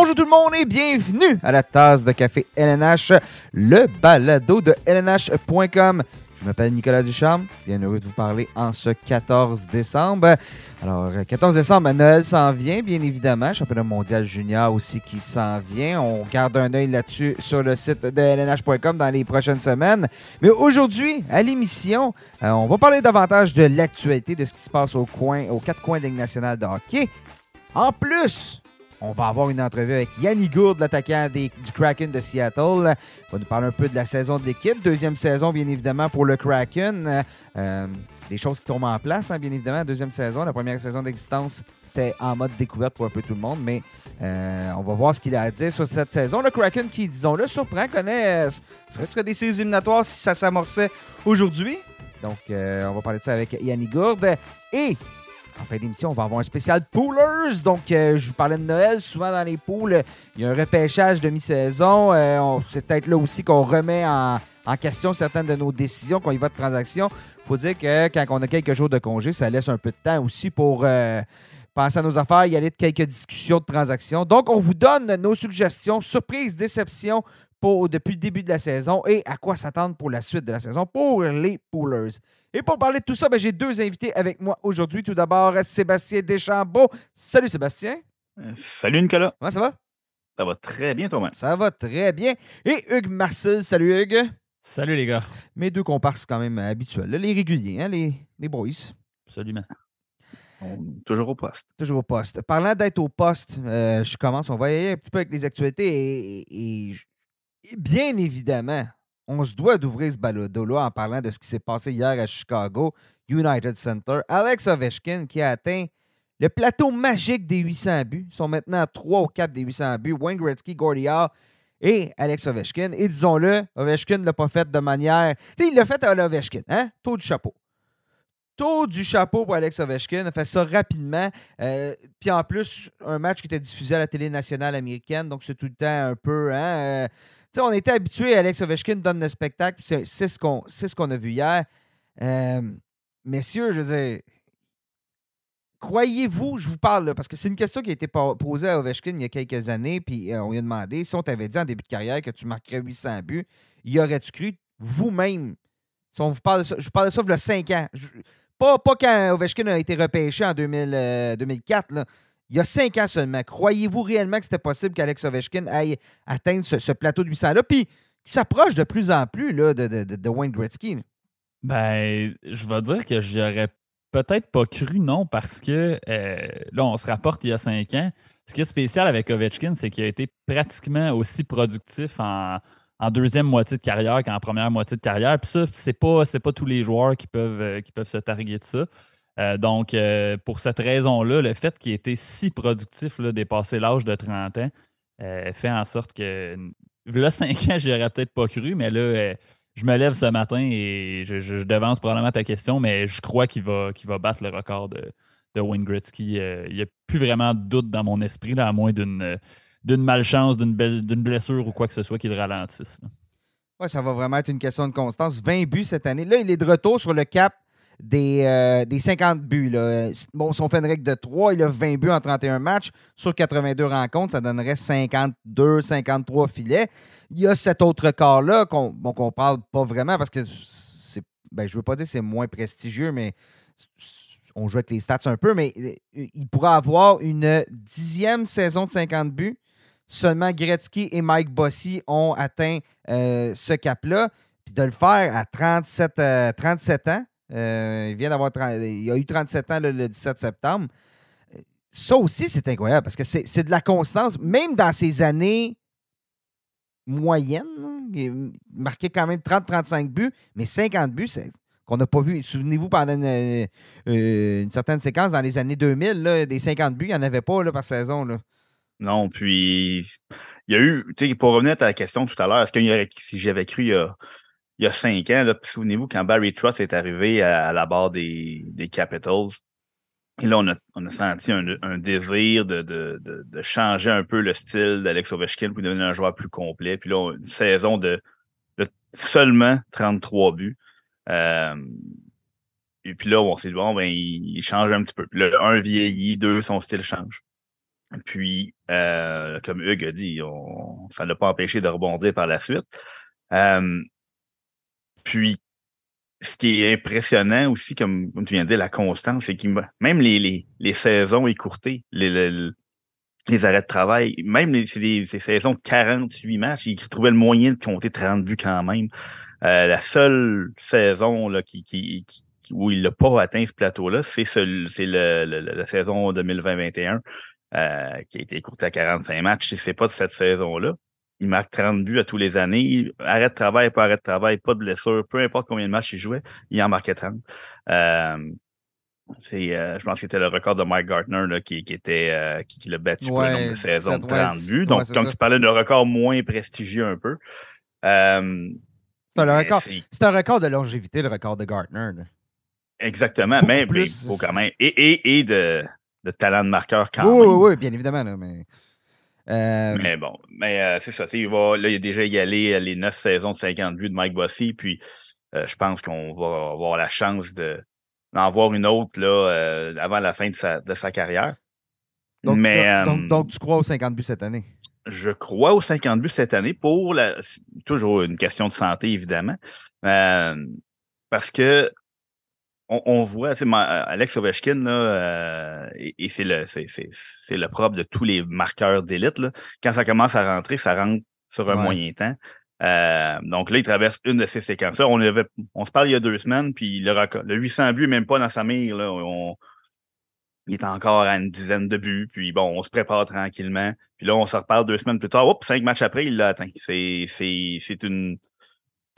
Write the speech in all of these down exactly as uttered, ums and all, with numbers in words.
Bonjour tout le monde et bienvenue à la tasse de café L N H, le balado de L N H point com. Je m'appelle Nicolas Ducharme, bien heureux de vous parler en ce quatorze décembre. Alors, quatorze décembre, Noël s'en vient, bien évidemment. Championnat mondial junior aussi qui s'en vient. On garde un œil là-dessus sur le site de L N H point com dans les prochaines semaines. Mais aujourd'hui, à l'émission, euh, on va parler davantage de l'actualité, de ce qui se passe au coin, aux quatre coins de la Ligue nationale de hockey. En plus, on va avoir une entrevue avec Yanni Gourde, l'attaquant des, du Kraken de Seattle. On va nous parler un peu de la saison de l'équipe. Deuxième saison, bien évidemment, pour le Kraken. Euh, des choses qui tombent en place, hein, bien évidemment. Deuxième saison, la première saison d'existence, c'était en mode découverte pour un peu tout le monde. Mais euh, on va voir ce qu'il a à dire sur cette saison. Le Kraken qui, disons-le, surprend, connaît... Euh, ce serait des séries éliminatoires si ça s'amorçait aujourd'hui. Donc, euh, on va parler de ça avec Yanni Gourde. Et... en fin d'émission, on va avoir un spécial Poolers. Donc, euh, je vous parlais de Noël. Souvent, dans les pools, il y a un repêchage de mi-saison. Euh, on, c'est peut-être là aussi qu'on remet en, en question certaines de nos décisions, qu'on y va de transactions. Il faut dire que quand on a quelques jours de congé, ça laisse un peu de temps aussi pour euh, penser à nos affaires, y aller de quelques discussions de transactions. Donc, on vous donne nos suggestions, surprises, déceptions pour, depuis le début de la saison et à quoi s'attendre pour la suite de la saison pour les Poolers. Et pour parler de tout ça, ben, j'ai deux invités avec moi aujourd'hui. Tout d'abord, Sébastien Deschambault. Salut Sébastien. Euh, salut Nicolas. Comment ça va? Ça va très bien toi-même. Ça va très bien. Et Hugues Marcil. Salut Hugues. Salut les gars. Mes deux comparses quand même habituels, les réguliers, hein, les, les boys. Absolument. On, toujours au poste. Toujours au poste. Parlant d'être au poste, euh, je commence, on va y aller un petit peu avec les actualités et, et, et bien évidemment... on se doit d'ouvrir ce balado-là en parlant de ce qui s'est passé hier à Chicago, United Center. Alex Ovechkin qui a atteint le plateau magique des huit cents buts. Ils sont maintenant à trois ou quatre des huit cents buts. Wayne Gretzky, Gordiard et Alex Ovechkin. Et disons-le, Ovechkin ne l'a pas fait de manière... tu sais, il l'a fait à Ovechkin, hein? Taux du chapeau. Taux du chapeau pour Alex Ovechkin. Il a fait ça rapidement. Euh, Puis en plus, un match qui était diffusé à la télé nationale américaine. Donc c'est tout le temps un peu... hein, euh, t'sais, on était habitué, Alex Ovechkin donne le spectacle, c'est, c'est, ce qu'on, c'est ce qu'on a vu hier. Euh, messieurs, je veux dire, croyez-vous, je vous parle, là, parce que c'est une question qui a été posée à Ovechkin il y a quelques années, puis euh, on lui a demandé, si on t'avait dit en début de carrière que tu marquerais huit cents buts, y aurais-tu cru vous-même? Si on vous parle de ça, je vous parle de ça il y a cinq ans. Je, pas, pas quand Ovechkin a été repêché en deux mille, euh, deux mille quatre, là. Il y a cinq ans seulement, croyez-vous réellement que c'était possible qu'Alex Ovechkin aille atteindre ce, ce plateau de huit cents-là, puis qu'il s'approche de plus en plus là, de, de, de Wayne Gretzky? Ben, je vais dire que j'aurais peut-être pas cru, non, parce que euh, là, on se rapporte il y a cinq ans. Ce qui est spécial avec Ovechkin, c'est qu'il a été pratiquement aussi productif en, en deuxième moitié de carrière qu'en première moitié de carrière. Puis ça, c'est pas, c'est pas tous les joueurs qui peuvent, qui peuvent se targuer de ça. Euh, donc, euh, pour cette raison-là, le fait qu'il était si productif, là, dépasser l'âge de trente ans, euh, fait en sorte que, là, cinq ans, j'y aurais peut-être pas cru, mais là, euh, je me lève ce matin et je, je, je devance probablement ta question, mais je crois qu'il va, qu'il va battre le record de, de Wayne Gretzky. Euh, il n'y a plus vraiment de doute dans mon esprit, là, à moins d'une, d'une malchance, d'une, belle, d'une blessure ou quoi que ce soit qui le ralentisse. Oui, ça va vraiment être une question de constance. vingt buts cette année. Là, il est de retour sur le cap Des, euh, des cinquante buts. Là. Bon, si on fait une règle de trois, il a vingt buts en trente et un matchs sur quatre-vingt-deux rencontres. Ça donnerait cinquante-deux, cinquante-trois filets. Il y a cet autre record-là qu'on bon, qu'on parle pas vraiment parce que c'est, ben, je veux pas dire que c'est moins prestigieux, mais on joue avec les stats un peu. Mais il pourrait avoir une dixième saison de cinquante buts. Seulement Gretzky et Mike Bossy ont atteint euh, ce cap-là. Puis de le faire à trente-sept ans, Euh, il vient d'avoir trente, il a eu trente-sept ans là, le dix-sept septembre. Ça aussi, c'est incroyable parce que c'est, c'est de la constance. Même dans ses années moyennes, il marquait quand même trente à trente-cinq buts, mais cinquante buts c'est, qu'on n'a pas vu. Souvenez-vous, pendant une, une certaine séquence dans les années deux mille, là, des cinquante buts, il n'y en avait pas là, par saison. Là. Non, puis il y a eu, tu sais, pour revenir à ta question tout à l'heure, est-ce que si j'avais cru il y a... il y a cinq ans, là, souvenez-vous, quand Barry Trotz est arrivé à, à la barre des, des Capitals, et là, on a, on a senti un, un désir de, de, de, de changer un peu le style d'Alex Ovechkin pour devenir un joueur plus complet. Puis là, on, une saison de, de seulement trente-trois buts. Euh, et puis là, on s'est dit, bon, ben il, il change un petit peu. Puis là, un vieillit, deux, son style change. Puis, euh, comme Hugues a dit, on, ça ne l'a pas empêché de rebondir par la suite. Euh, puis, ce qui est impressionnant aussi, comme, comme tu viens de dire, la constance, c'est que même les, les, les saisons écourtées, les, les, les arrêts de travail, même les, c'est des, ces saisons de quarante-huit matchs, ils trouvaient le moyen de compter trente buts quand même. Euh, la seule saison là, qui, qui, qui où il n'a pas atteint ce plateau-là, c'est, ce, c'est le, le, la saison deux mille vingt et un. Euh, qui a été écourté à quarante-cinq matchs. Si c'est pas de cette saison-là, il marque trente buts à tous les années. Arrêt de travail, pas arrêt de travail, pas de blessure. Peu importe combien de matchs il jouait, il en marquait trente. Euh, c'est, euh, je pense que c'était le record de Mike Gartner là, qui, qui, était, euh, qui, qui l'a battu ouais, pour le nombre de saisons de trente buts. Donc, ouais, donc tu parlais d'un record moins prestigieux un peu. Euh, c'est, le record, c'est... c'est un record de longévité, le record de Gartner. Là. Exactement. Mais, mais faut quand même. Et, et, et de... de talent de marqueur quand oui, même. Oui, oui, bien évidemment. Là, mais... Euh... mais bon, mais euh, c'est ça. Il va, là, il a déjà égalé les neuf saisons de cinquante buts de Mike Bossy, puis euh, je pense qu'on va avoir la chance de, d'en voir une autre là, euh, avant la fin de sa, de sa carrière. Donc, mais, là, euh, donc, donc, tu crois aux cinquante buts cette année? Je crois aux cinquante buts cette année pour la, toujours une question de santé, évidemment, euh, parce que On, on voit, tu sais, Alex Ovechkin, là, euh, et, et c'est, le, c'est, c'est, c'est le propre de tous les marqueurs d'élite. Là. Quand ça commence à rentrer, ça rentre sur un ouais. moyen temps. Euh, donc là, il traverse une de ces séquences-là. On, avait, on se parle il y a deux semaines, puis le, le huit cents buts, même pas dans sa mire. Là, on, il est encore à une dizaine de buts, puis bon, on se prépare tranquillement. Puis là, on se reparle deux semaines plus tard. Oups, cinq matchs après, il l'a atteint. C'est, c'est, c'est une...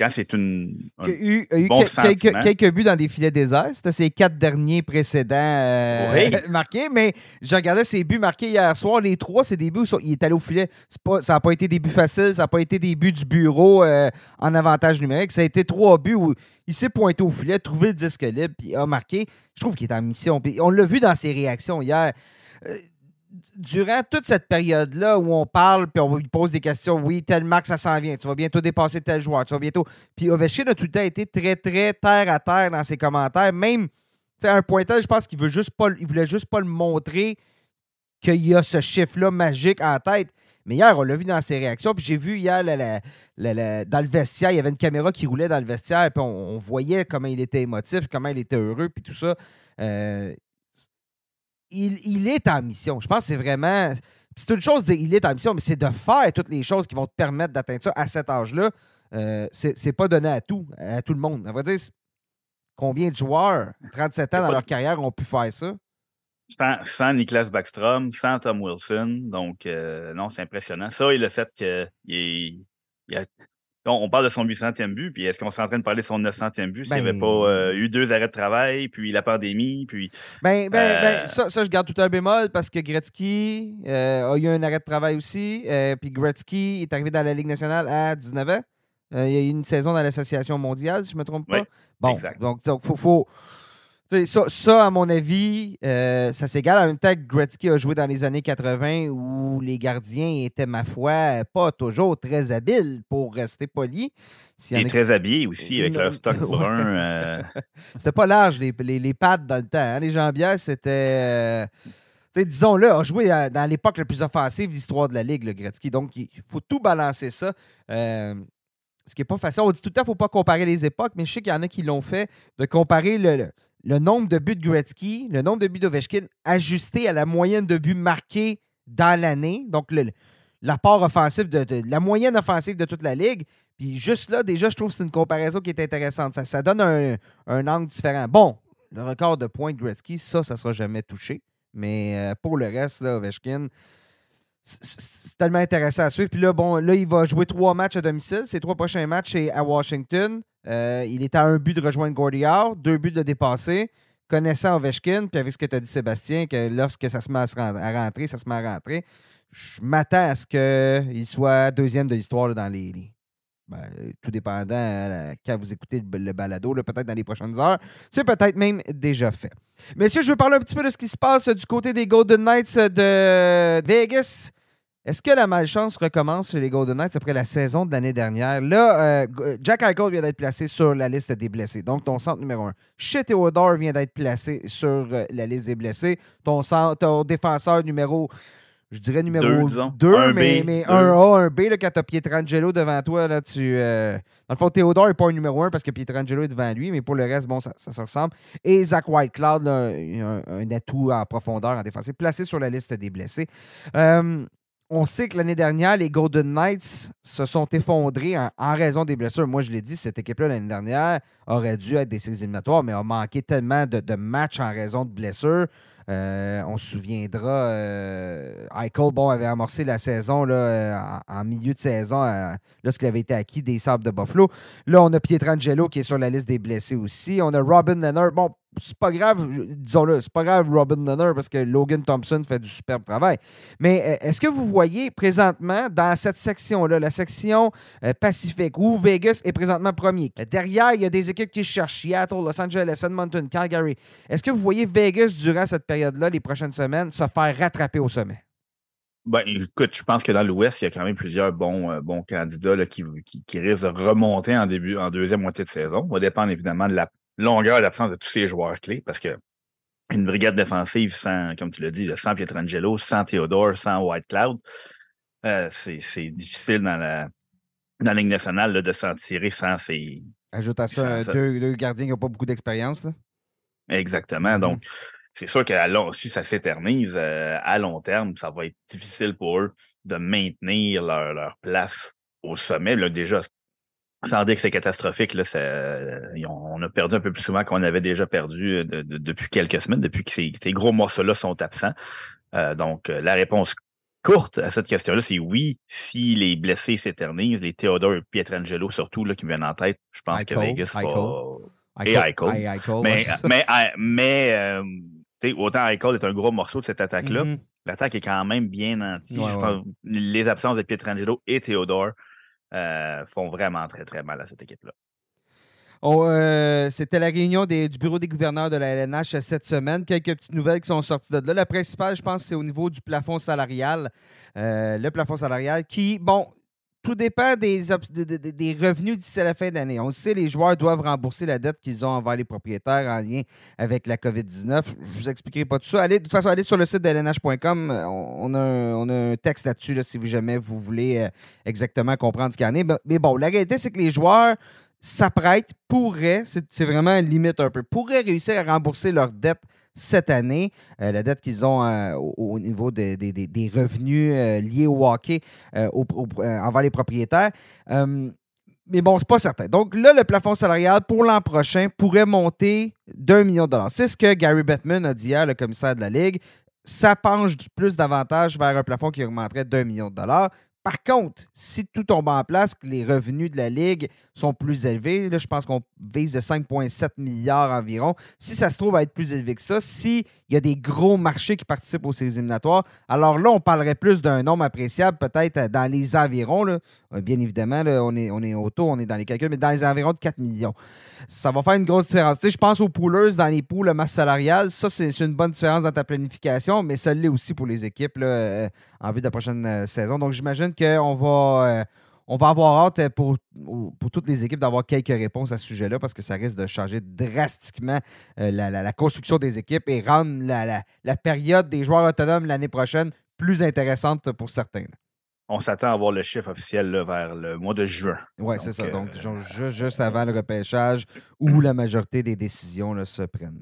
Quand c'est une, un eu, eu bon quelques, quelques, quelques buts dans des filets déserts. C'était ses quatre derniers précédents euh, oui. marqués. Mais je regardais ses buts marqués hier soir. Les trois, c'est des buts où il est allé au filet. C'est pas, ça n'a pas été des buts faciles. Ça n'a pas été des buts du bureau euh, en avantage numérique. Ça a été trois buts où il s'est pointé au filet, trouvé le disque libre puis a marqué. Je trouve qu'il est en mission. Puis on l'a vu dans ses réactions hier. Euh, Durant toute cette période-là où on parle puis on lui pose des questions, oui, tel marque, ça s'en vient, tu vas bientôt dépasser tel joueur, tu vas bientôt... Puis Ovechkin a tout le temps été très, très terre à terre dans ses commentaires. Même, tu sais, à un pointage, je pense qu'il veut juste pas, il voulait juste pas le montrer qu'il y a ce chiffre-là magique en tête. Mais hier, on l'a vu dans ses réactions. Puis j'ai vu hier, la, la, la, la, dans le vestiaire, il y avait une caméra qui roulait dans le vestiaire puis on, on voyait comment il était émotif, comment il était heureux puis tout ça. Euh... Il, il est en mission. Je pense que c'est vraiment... C'est une chose de dire il est en mission, mais c'est de faire toutes les choses qui vont te permettre d'atteindre ça à cet âge-là. Euh, c'est, c'est pas donné à tout, à tout le monde. On va dire, combien de joueurs, trente-sept ans c'est dans leur de... carrière, ont pu faire ça? Sans, sans Nicklas Backstrom, sans Tom Wilson. Donc, euh, non, c'est impressionnant. Ça, et le fait qu'il y a... On parle de son huit centième but, puis est-ce qu'on s'entraîne de parler de son neuf centième but s'il n'y ben, avait pas euh, eu deux arrêts de travail, puis la pandémie, puis... Ben, ben, euh... ben ça, ça, je garde tout un bémol, parce que Gretzky euh, a eu un arrêt de travail aussi, euh, puis Gretzky est arrivé dans la Ligue nationale à dix-neuf ans. Euh, il y a eu une saison dans l'Association mondiale, si je ne me trompe pas. Oui, bon, exact. Donc, il faut... faut... Ça, ça, à mon avis, euh, ça s'égale. En même temps que Gretzky a joué dans les années quatre-vingts où les gardiens étaient, ma foi, pas toujours très habiles pour rester poli. S'il y en a... très habillés aussi, avec leur stock brun. Euh... C'était pas large, les, les, les pattes dans le temps. Hein? Les jambières, c'était... Euh... Disons-le, a joué à, dans l'époque la plus offensive de l'histoire de la Ligue, le Gretzky. Donc, il faut tout balancer ça. Euh... Ce qui n'est pas facile. On dit tout le temps qu'il ne faut pas comparer les époques, mais je sais qu'il y en a qui l'ont fait, de comparer le... le... le nombre de buts de Gretzky, le nombre de buts d'Ovechkin ajusté à la moyenne de buts marqués dans l'année, donc le, la part offensive, de, de, la moyenne offensive de toute la Ligue. Puis juste là, déjà, je trouve que c'est une comparaison qui est intéressante. Ça, ça donne un, un angle différent. Bon, le record de points de Gretzky, ça, ça ne sera jamais touché. Mais pour le reste, là, Ovechkin, c'est, c'est tellement intéressant à suivre. Puis là, bon, là, il va jouer trois matchs à domicile. Ses trois prochains matchs, c'est à Washington. Euh, il est à un but de rejoindre Gordie Howe, deux buts de dépasser. Connaissant Ovechkin, puis avec ce que tu as dit, Sébastien, que lorsque ça se met à rentrer, ça se met à rentrer, je m'attends à ce qu'il soit deuxième de l'histoire là, dans les... les ben, tout dépendant là, quand vous écoutez le, le balado, là, peut-être dans les prochaines heures. C'est peut-être même déjà fait. Messieurs, je veux parler un petit peu de ce qui se passe du côté des Golden Knights de Vegas. Est-ce que la malchance recommence chez les Golden Knights après la saison de l'année dernière? Là, euh, Jack Eichel vient d'être placé sur la liste des blessés. Donc, ton centre numéro un. Shea Theodore vient d'être placé sur euh, la liste des blessés. Ton, centre, ton défenseur numéro, Je dirais numéro deux, mais, mais un A, un B, là, quand t'as Pietrangelo devant toi, là, tu. Euh... Dans le fond, Théodore n'est pas un numéro un parce que Pietrangelo est devant lui, mais pour le reste, bon, ça, ça se ressemble. Et Zach Whitecloud, là, un, un atout en profondeur en défense, placé sur la liste des blessés. Euh, on sait que l'année dernière, les Golden Knights se sont effondrés en, en raison des blessures. Moi, je l'ai dit, cette équipe-là, l'année dernière, aurait dû être des séries éliminatoires, mais a manqué tellement de, de matchs en raison de blessures. Euh, on se souviendra, euh, Eichel bon, avait amorcé la saison là, en, en milieu de saison euh, lorsqu'il avait été acquis des Sabres de Buffalo. Là, on a Pietrangelo qui est sur la liste des blessés aussi. On a Robin Lehner. Bon, c'est pas grave, disons-le, c'est pas grave Robin Lehner parce que Logan Thompson fait du superbe travail. Mais euh, est-ce que vous voyez présentement dans cette section-là, la section euh, Pacifique, où Vegas est présentement premier? Derrière, il y a des équipes qui cherchent Seattle, Los Angeles, Edmonton, Calgary. Est-ce que vous voyez Vegas durant cette période-là, les prochaines semaines, se faire rattraper au sommet? Ben, écoute, je pense que dans l'Ouest, il y a quand même plusieurs bons, euh, bons candidats là, qui, qui, qui risquent de remonter en, début, en deuxième moitié de saison. Ça va dépendre évidemment de la longueur et l'absence de tous ces joueurs clés parce que une brigade défensive sans, comme tu l'as dit, sans Pietrangelo, sans Théodore, sans Whitecloud, euh, c'est, c'est difficile dans la, dans la Ligue nationale là, de s'en tirer sans ces. Ajoute à ça, ça. Deux, deux gardiens qui n'ont pas beaucoup d'expérience. Là. Exactement. Donc, mmh. C'est sûr que si ça s'éternise euh, à long terme, ça va être difficile pour eux de maintenir leur, leur place au sommet. Là, déjà, sans dire que c'est catastrophique, là, ça, on a perdu un peu plus souvent qu'on avait déjà perdu de, de, depuis quelques semaines, depuis que ces, ces gros morceaux-là sont absents. Euh, donc, la réponse courte à cette question-là, c'est oui, si les blessés s'éternisent, les Théodore et Pietrangelo surtout là, qui me viennent en tête, je pense I que call, Vegas I va... Call. Et Eichel. Mais, mais, mais euh, autant Eichel est un gros morceau de cette attaque-là, mm-hmm. l'attaque est quand même bien nantie. Ouais, je pense ouais. Les absences de Pietrangelo et Théodore euh, font vraiment très, très mal à cette équipe-là. Oh, euh, c'était la réunion des, du bureau des gouverneurs de la L N H cette semaine. Quelques petites nouvelles qui sont sorties de là. La principale, je pense, c'est au niveau du plafond salarial. Euh, le plafond salarial qui, bon... Tout dépend des, des revenus d'ici à la fin de l'année. On le sait, les joueurs doivent rembourser la dette qu'ils ont envers les propriétaires en lien avec la covid dix-neuf. Je ne vous expliquerai pas tout ça. Allez, de toute façon, allez sur le site de L N H point com. On a, on a un texte là-dessus là, si jamais vous voulez exactement comprendre ce qu'il y en est. Mais bon, la réalité, c'est que les joueurs s'apprêtent, pourraient, c'est, c'est vraiment une limite un peu, pourraient réussir à rembourser leur dette cette année, euh, la dette qu'ils ont euh, au, au niveau de, de, de, des revenus euh, liés au hockey euh, au, au, euh, envers les propriétaires. Euh, mais bon, c'est pas certain. Donc là, le plafond salarial pour l'an prochain pourrait monter d'un million de dollars. C'est ce que Gary Bettman a dit hier, le commissaire de la Ligue. Ça penche plus davantage vers un plafond qui augmenterait d'un million de dollars. Par contre, si tout tombe en place, que les revenus de la Ligue sont plus élevés, là, je pense qu'on vise de cinq virgule sept milliards environ. Si ça se trouve à être plus élevé que ça, s'il y a des gros marchés qui participent aux séries éliminatoires, alors là, on parlerait plus d'un nombre appréciable, peut-être dans les environs. Là. Bien évidemment, là, on est, on est autour, on est dans les calculs, mais dans les environs de quatre millions. Ça va faire une grosse différence. Tu sais, je pense aux poolers dans les pools, la masse salariale. Ça, c'est, c'est une bonne différence dans ta planification, mais ça l'est aussi pour les équipes là, en vue de la prochaine saison. Donc, j'imagine qu'on va, euh, on va avoir hâte pour, pour toutes les équipes d'avoir quelques réponses à ce sujet-là parce que ça risque de changer drastiquement euh, la, la, la construction des équipes et rendre la, la, la période des joueurs autonomes l'année prochaine plus intéressante pour certains. On s'attend à voir le chiffre officiel là, vers le mois de juin. Oui, c'est ça. Donc, euh, juste, juste avant le repêchage où la majorité des décisions là, se prennent.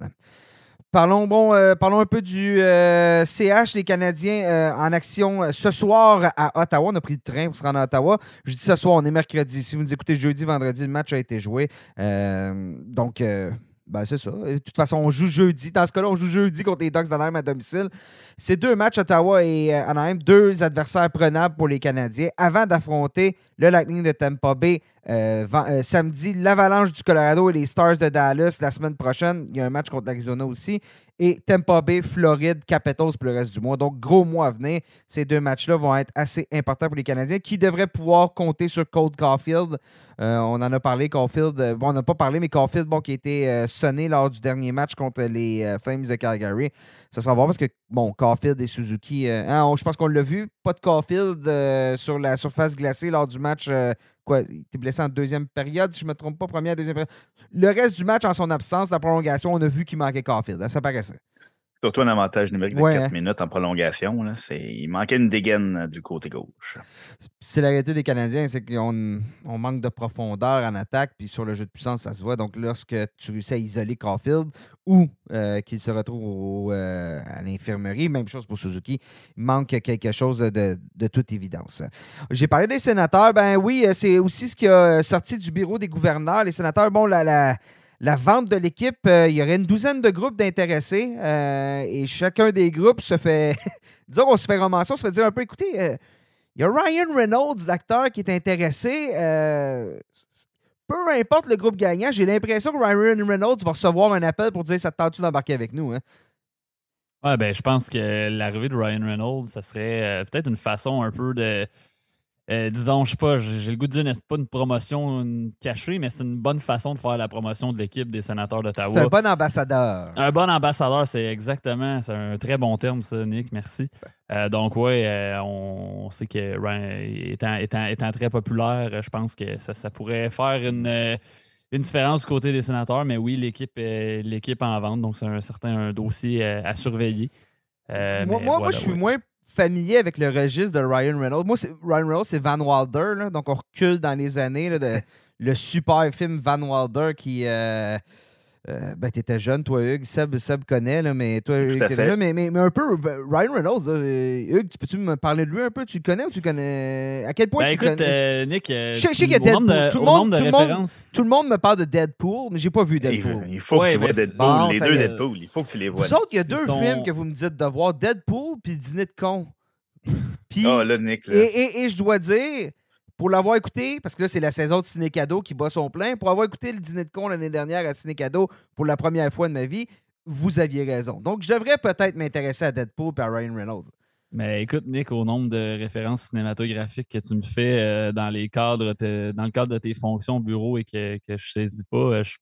Parlons, bon, euh, parlons un peu du euh, C H, les Canadiens euh, en action ce soir à Ottawa. On a pris le train pour se rendre à Ottawa. Je dis ce soir, on est mercredi. Si vous nous écoutez jeudi, vendredi, le match a été joué. Euh, donc, euh, ben, c'est ça. De toute façon, on joue jeudi. Dans ce cas-là, on joue jeudi contre les Ducks d'Anaheim à domicile. C'est deux matchs, Ottawa et euh, Anaheim, deux adversaires prenables pour les Canadiens avant d'affronter le Lightning de Tampa Bay. Euh, euh, samedi, l'Avalanche du Colorado et les Stars de Dallas la semaine prochaine. Il y a un match contre l'Arizona aussi. Et Tampa Bay, Floride, Capitals pour le reste du mois. Donc, gros mois à venir. Ces deux matchs-là vont être assez importants pour les Canadiens qui devraient pouvoir compter sur Cole Caufield. Euh, on en a parlé, Caufield. Euh, bon, on n'a pas parlé, mais Caufield, bon, qui a été euh, sonné lors du dernier match contre les euh, Flames de Calgary. Ça sera bon parce que, bon, Caufield et Suzuki, euh, hein, on, je pense qu'on l'a vu. Pas de Caufield euh, sur la surface glacée lors du match. Euh, Quoi, il était blessé en deuxième période, si je ne me trompe pas, première, deuxième période. Le reste du match, en son absence, la prolongation, on a vu qu'il manquait Caufield. Hein, ça paraissait. Surtout un avantage numérique de ouais, quatre hein. minutes en prolongation. Là, c'est... Il manquait une dégaine du côté gauche. C'est l'arrêté des Canadiens, c'est qu'on on manque de profondeur en attaque, puis sur le jeu de puissance, ça se voit. Donc, lorsque tu réussis à isoler Caufield ou euh, qu'il se retrouve au, euh, à l'infirmerie, même chose pour Suzuki, il manque quelque chose de, de toute évidence. J'ai parlé des sénateurs. Ben oui, c'est aussi ce qui a sorti du bureau des gouverneurs. Les sénateurs, bon, la... la La vente de l'équipe, euh, il y aurait une douzaine de groupes d'intéressés euh, et chacun des groupes se fait, disons, on se fait romancer, on se fait dire un peu, écoutez, euh, il y a Ryan Reynolds, l'acteur, qui est intéressé. Euh, peu importe le groupe gagnant, j'ai l'impression que Ryan Reynolds va recevoir un appel pour dire, ça te tente-tu d'embarquer avec nous? Hein? Ouais, ben, je pense que l'arrivée de Ryan Reynolds, ça serait euh, peut-être une façon un peu de... Euh, disons, je sais pas, j'ai le goût de dire, n'est-ce pas une promotion une cachée, mais c'est une bonne façon de faire la promotion de l'équipe des Sénateurs d'Ottawa. C'est un bon ambassadeur. Un bon ambassadeur, c'est exactement, c'est un très bon terme ça, Nick, merci. Euh, donc ouais, euh, on, on sait que Ryan, étant, étant, étant très populaire, je pense que ça, ça pourrait faire une, une différence du côté des Sénateurs, mais oui, l'équipe, euh, l'équipe en vente, donc c'est un certain un dossier euh, à surveiller. Euh, moi, moi, voilà, moi, je suis ouais. moins... familier avec le registre de Ryan Reynolds. Moi, c'est, Ryan Reynolds, c'est Van Wilder. Là, donc, on recule dans les années là, de le super film Van Wilder qui... Euh, euh, ben, t'étais jeune, toi, Hugues. Seb, Seb connaît, là, mais toi, Hugues, t'étais là. Mais, mais, mais un peu, Ryan Reynolds, là, Hugues, tu peux-tu me parler de lui un peu? Tu le connais ou tu connais... À quel point ben, tu écoute, connais? Euh, Nick, je sais qu'il y a Deadpool. Tout le monde me parle de Deadpool, mais j'ai pas vu Deadpool. Il faut ouais, que tu vois Deadpool. Bon, les deux est... Deadpool, il faut que tu les vois. Vous autres, il y a deux sont... films que vous me dites de voir, Deadpool puis Dîner de con. Puis, oh, là, Nick, là. Et, et, et je dois dire... Pour l'avoir écouté, parce que là, c'est la saison de Ciné-Cadeau qui bat son plein, pour avoir écouté le dîner de con l'année dernière à Ciné-Cadeau pour la première fois de ma vie, vous aviez raison. Donc, je devrais peut-être m'intéresser à Deadpool et à Ryan Reynolds. Mais écoute, Nick, au nombre de références cinématographiques que tu me fais euh, dans les cadres, te, dans le cadre de tes fonctions au bureau et que, que je saisis pas, je,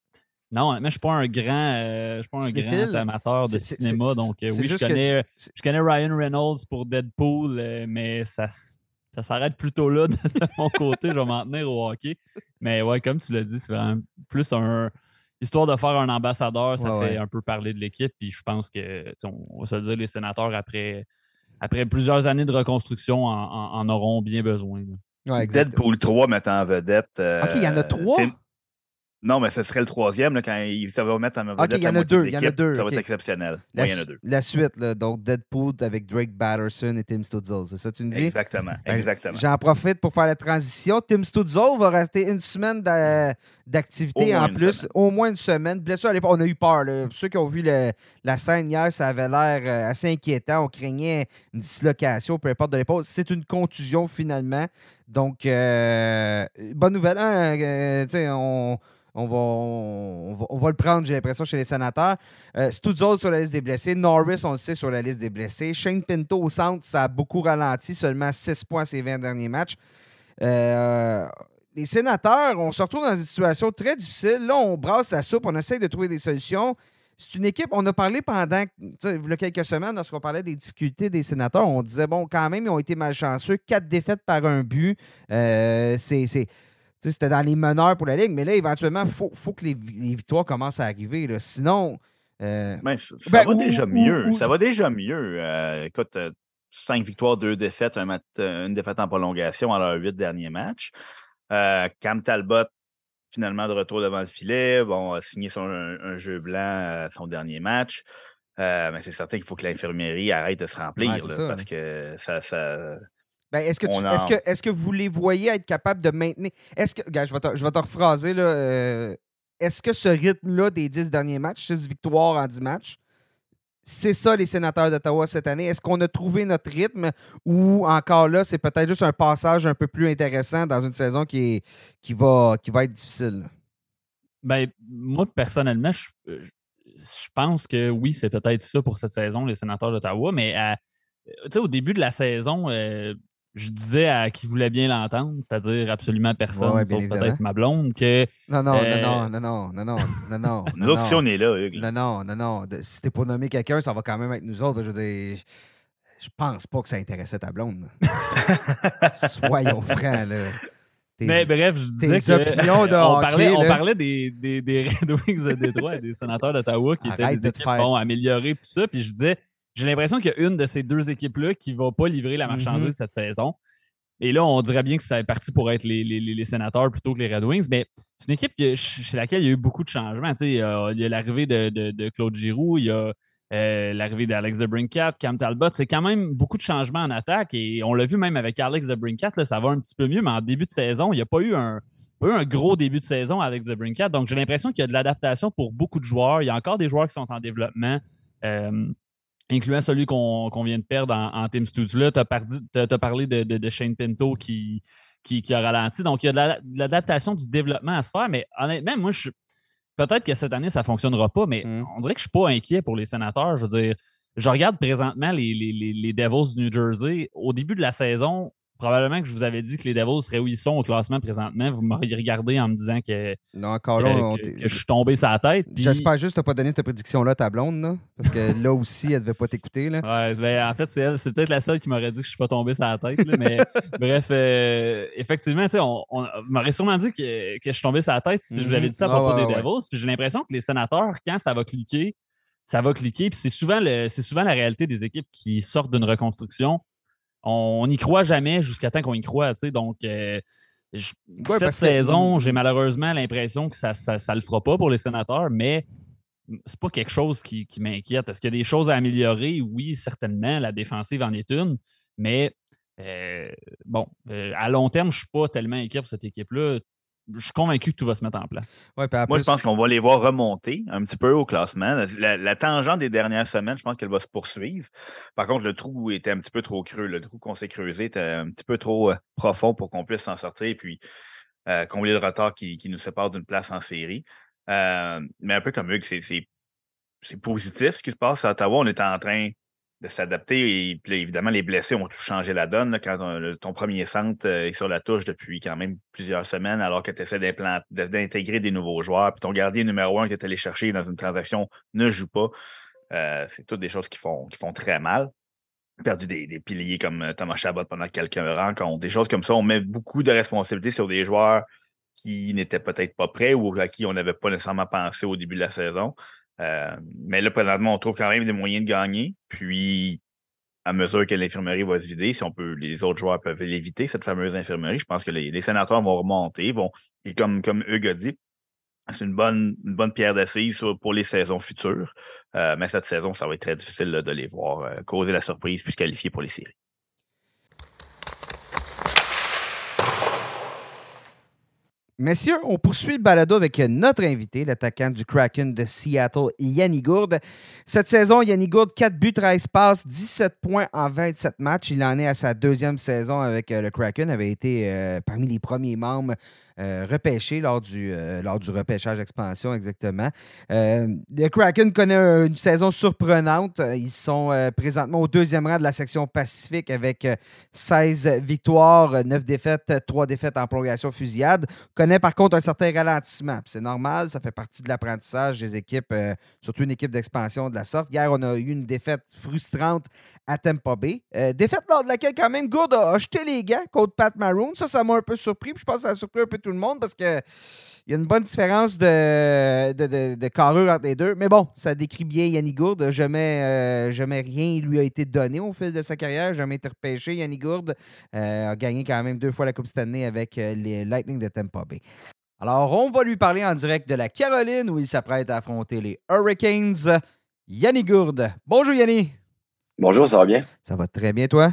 non, mais je ne suis pas un grand, euh, je suis pas un grand amateur de c'est, cinéma. C'est, donc, euh, oui, je connais, tu... je connais Ryan Reynolds pour Deadpool, euh, mais ça se... Ça s'arrête plutôt là de mon côté. Je vais m'en tenir au hockey. Mais ouais, comme tu l'as dit, c'est vraiment plus un... Histoire de faire un ambassadeur, ça ouais, fait ouais. un peu parler de l'équipe. Puis je pense que, on va se le dire, les sénateurs, après, après plusieurs années de reconstruction, en, en, en auront bien besoin. Ouais, Deadpool trois mettant en vedette... Euh, OK, il y en a trois? Tim... Non, mais ce serait le troisième, là, quand il, ça va mettre en vedette. OK, il y en a deux, il y en a deux. Ça va okay. être exceptionnel. La, ouais, il y en a deux. La suite, là, donc Deadpool avec Drake Batterson et Tim Stützle, c'est ça que tu me dis? Exactement, exactement. J'en profite pour faire la transition. Tim Stützle va rester une semaine d'activité en plus, semaine. au moins une semaine. Blessure à l'époque, on a eu peur. Là. Ceux qui ont vu le, la scène hier, ça avait l'air assez inquiétant. On craignait une dislocation, peu importe de l'épaule. C'est une contusion finalement. Donc, euh, bonne nouvelle. Hein? Euh, tu sais, on... On va, on, va, on va le prendre, j'ai l'impression, chez les sénateurs. Euh, Stützle sur la liste des blessés. Norris, on le sait, sur la liste des blessés. Shane Pinto au centre, ça a beaucoup ralenti. Seulement six points ces vingt derniers matchs. Euh, les sénateurs, on se retrouve dans une situation très difficile. Là, on brasse la soupe, on essaie de trouver des solutions. C'est une équipe, on a parlé pendant il y a quelques semaines, lorsqu'on parlait des difficultés des sénateurs, on disait, bon, quand même, ils ont été malchanceux. Quatre défaites par un but. Euh, c'est... c'est T'sais, c'était dans les meneurs pour la Ligue, mais là, éventuellement, il faut, faut que les, les victoires commencent à arriver. Là. Sinon... Euh... Ben, ça, ça, ben, va ou, déjà ou, mieux. Ou, ça va déjà mieux. Euh, écoute, euh, cinq victoires, deux défaites, un mat- une défaite en prolongation à leurs huit derniers matchs. Euh, Cam Talbot, finalement, de retour devant le filet. Bon, a signé son, un, un jeu blanc euh, son dernier match. Euh, mais c'est certain qu'il faut que l'infirmerie arrête de se remplir, ouais, là, ça, parce hein. que ça... ça... Ben, est-ce que, tu, a... est-ce, que, est-ce que vous les voyez être capables de maintenir... Est-ce que, regarde, je vais te, je vais te rephraser, là, euh, est-ce que ce rythme-là des dix derniers matchs, six victoires en dix matchs, c'est ça les sénateurs d'Ottawa cette année? Est-ce qu'on a trouvé notre rythme ou encore là, c'est peut-être juste un passage un peu plus intéressant dans une saison qui, est, qui, va, qui va être difficile? Ben, moi, personnellement, je, je pense que oui, c'est peut-être ça pour cette saison, les sénateurs d'Ottawa, mais à, au début de la saison... Euh, je disais à qui voulait bien l'entendre, c'est-à-dire absolument personne, ouais, sauf évidemment. Peut-être ma blonde, que... Non, non, euh... non, non, non, non, non, non, non, non. L'autre, si on est là, Hugues. Non, non, non, non. De, si t'es pour nommer quelqu'un, ça va quand même être nous autres. Je veux dire, je pense pas que ça intéressait ta blonde. Soyons francs, là. Tes, mais bref, je disais que de on, hockey, parlait, on parlait des, des, des Red Wings de Détroit et des Sénateurs d'Ottawa qui Arrête étaient des de équipes bon, améliorées, tout ça. Puis je disais, j'ai l'impression qu'il y a une de ces deux équipes-là qui ne va pas livrer la marchandise mm-hmm. cette saison. Et là, on dirait bien que ça est parti pour être les, les, les, les Sénateurs plutôt que les Red Wings. Mais c'est une équipe que, chez laquelle il y a eu beaucoup de changements. Tu sais, il y a, il y a l'arrivée de, de, de Claude Giroux, il y a euh, l'arrivée d'Alex DeBrincat, Cam Talbot. C'est quand même beaucoup de changements en attaque. Et on l'a vu même avec Alex DeBrincat, là, ça va un petit peu mieux. Mais en début de saison, il n'y a pas eu un, pas eu un gros début de saison avec DeBrincat. Donc, j'ai l'impression qu'il y a de l'adaptation pour beaucoup de joueurs. Il y a encore des joueurs qui sont en développement. Euh, incluant celui qu'on, qu'on vient de perdre en, en Tim Stützle. Tu as par, parlé de, de, de Shane Pinto qui, qui, qui a ralenti. Donc, il y a de, la, de l'adaptation du développement à se faire. Mais honnêtement, moi, je, peut-être que cette année, ça ne fonctionnera pas, mais mm. on dirait que je ne suis pas inquiet pour les Sénateurs. Je veux dire, je regarde présentement les, les, les, les Devils du New Jersey. Au début de la saison, probablement que je vous avais dit que les Devils seraient où ils sont au classement présentement. Vous m'auriez regardé en me disant que, non, encore là, euh, que, que je suis tombé sur la tête. Puis... J'espère juste que tu n'as pas donné cette prédiction-là à ta blonde, là, parce que là aussi, elle ne devait pas t'écouter. Là. Ouais, ben, en fait, c'est, elle, c'est peut-être la seule qui m'aurait dit que je ne suis pas tombé sur la tête. Là, mais bref, euh, effectivement, on, on, on m'aurait sûrement dit que, que je suis tombé sur la tête si mm-hmm. je vous avais dit ça à propos oh, ouais, des Devils. Ouais. Puis j'ai l'impression que les Sénateurs, quand ça va cliquer, ça va cliquer. Puis c'est souvent, le, c'est souvent la réalité des équipes qui sortent d'une reconstruction. On n'y croit jamais jusqu'à temps qu'on y croit. T'sais. Donc, euh, je, ouais, cette saison, que... j'ai malheureusement l'impression que ça ne ça, ça le fera pas pour les Sénateurs, mais c'est pas quelque chose qui, qui m'inquiète. Est-ce qu'il y a des choses à améliorer? Oui, certainement. La défensive en est une. Mais euh, bon, euh, à long terme, je ne suis pas tellement inquiet pour cette équipe-là. Je suis convaincu que tout va se mettre en place. Ouais, puis après, Moi, je pense qu'on va les voir remonter un petit peu au classement. La, la, la tangente des dernières semaines, je pense qu'elle va se poursuivre. Par contre, le trou était un petit peu trop creux. Le trou qu'on s'est creusé était un petit peu trop euh, profond pour qu'on puisse s'en sortir et puis euh, combler le retard qui, qui nous sépare d'une place en série. Euh, mais un peu comme Hugues, c'est, c'est, c'est positif ce qui se passe à Ottawa. On est en train de s'adapter. Et puis là, évidemment, les blessés ont tout changé la donne. Là, quand on, le, ton premier centre euh, est sur la touche depuis quand même plusieurs semaines, alors que tu essaies d'intégrer des nouveaux joueurs, puis ton gardien numéro un que tu es allé chercher dans une transaction ne joue pas. Euh, c'est toutes des choses qui font, qui font très mal. Perdu des, des piliers comme Thomas Chabot pendant quelques rencontres. Des choses comme ça, on met beaucoup de responsabilités sur des joueurs qui n'étaient peut-être pas prêts ou à qui on n'avait pas nécessairement pensé au début de la saison. Euh, mais là, présentement, on trouve quand même des moyens de gagner. Puis, à mesure que l'infirmerie va se vider, si on peut, les autres joueurs peuvent l'éviter, cette fameuse infirmerie, je pense que les, les Sénateurs vont remonter. Vont, et comme, comme Hugues a dit, c'est une bonne, une bonne pierre d'assise pour les saisons futures. Euh, mais cette saison, ça va être très difficile là, de les voir euh, causer la surprise puis se qualifier pour les séries. Messieurs, on poursuit le balado avec notre invité, l'attaquant du Kraken de Seattle, Yanni Gourde. Cette saison, Yanni Gourde, quatre buts, treize passes, dix-sept points en vingt-sept matchs. Il en est à sa deuxième saison avec le Kraken. Il avait été euh, parmi les premiers membres euh, repêchés lors du, euh, lors du repêchage expansion, exactement. Euh, le Kraken connaît une saison surprenante. Ils sont euh, présentement au deuxième rang de la section Pacifique avec euh, seize victoires, neuf défaites, trois défaites en prolongation fusillade. Par contre, un certain ralentissement. Puis c'est normal, ça fait partie de l'apprentissage des équipes, euh, surtout une équipe d'expansion de la sorte. Hier, on a eu une défaite frustrante à Tampa Bay. Euh, défaite lors de laquelle, quand même, Gourde a, a jeté les gants contre Pat Maroon. Ça, ça m'a un peu surpris. Puis je pense que ça a surpris un peu tout le monde parce que il y a une bonne différence de, de, de, de carrure entre les deux. Mais bon, ça décrit bien Yanni Gourde. Jamais, euh, jamais rien lui a été donné au fil de sa carrière. Jamais été repêché. Yanni Gourde euh, a gagné quand même deux fois la Coupe Stanley avec les Lightning de Tampa Bay. Alors, on va lui parler en direct de la Caroline où il s'apprête à affronter les Hurricanes. Yanni Gourde. Bonjour, Yanni. Bonjour, ça va bien? Ça va très bien, toi?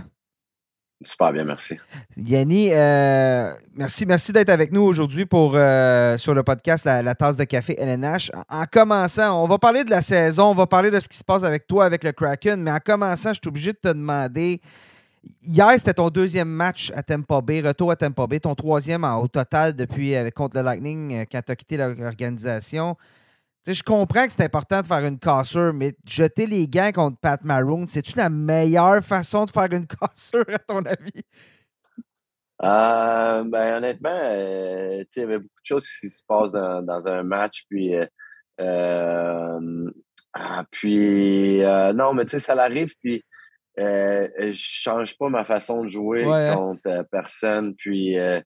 Super bien, merci. Yanni, euh, merci, merci d'être avec nous aujourd'hui pour euh, sur le podcast la, la tasse de café L N H. En, en commençant, on va parler de la saison, on va parler de ce qui se passe avec toi, avec le Kraken, mais en commençant, je suis obligé de te demander, hier, c'était ton deuxième match à Tampa Bay, retour à Tampa Bay, ton troisième en, au total depuis euh, contre le Lightning quand tu as quitté l'organisation. Tu sais, je comprends que c'est important de faire une cassure, mais jeter les gants contre Pat Maroon, c'est-tu la meilleure façon de faire une cassure, à ton avis? Euh, ben, honnêtement, euh, tu sais, il y avait beaucoup de choses qui se passent dans, dans un match, puis... Euh, euh, ah, puis euh, non, mais tu sais, ça l'arrive, puis euh, je change pas ma façon de jouer ouais, contre hein? personne, puis... Euh,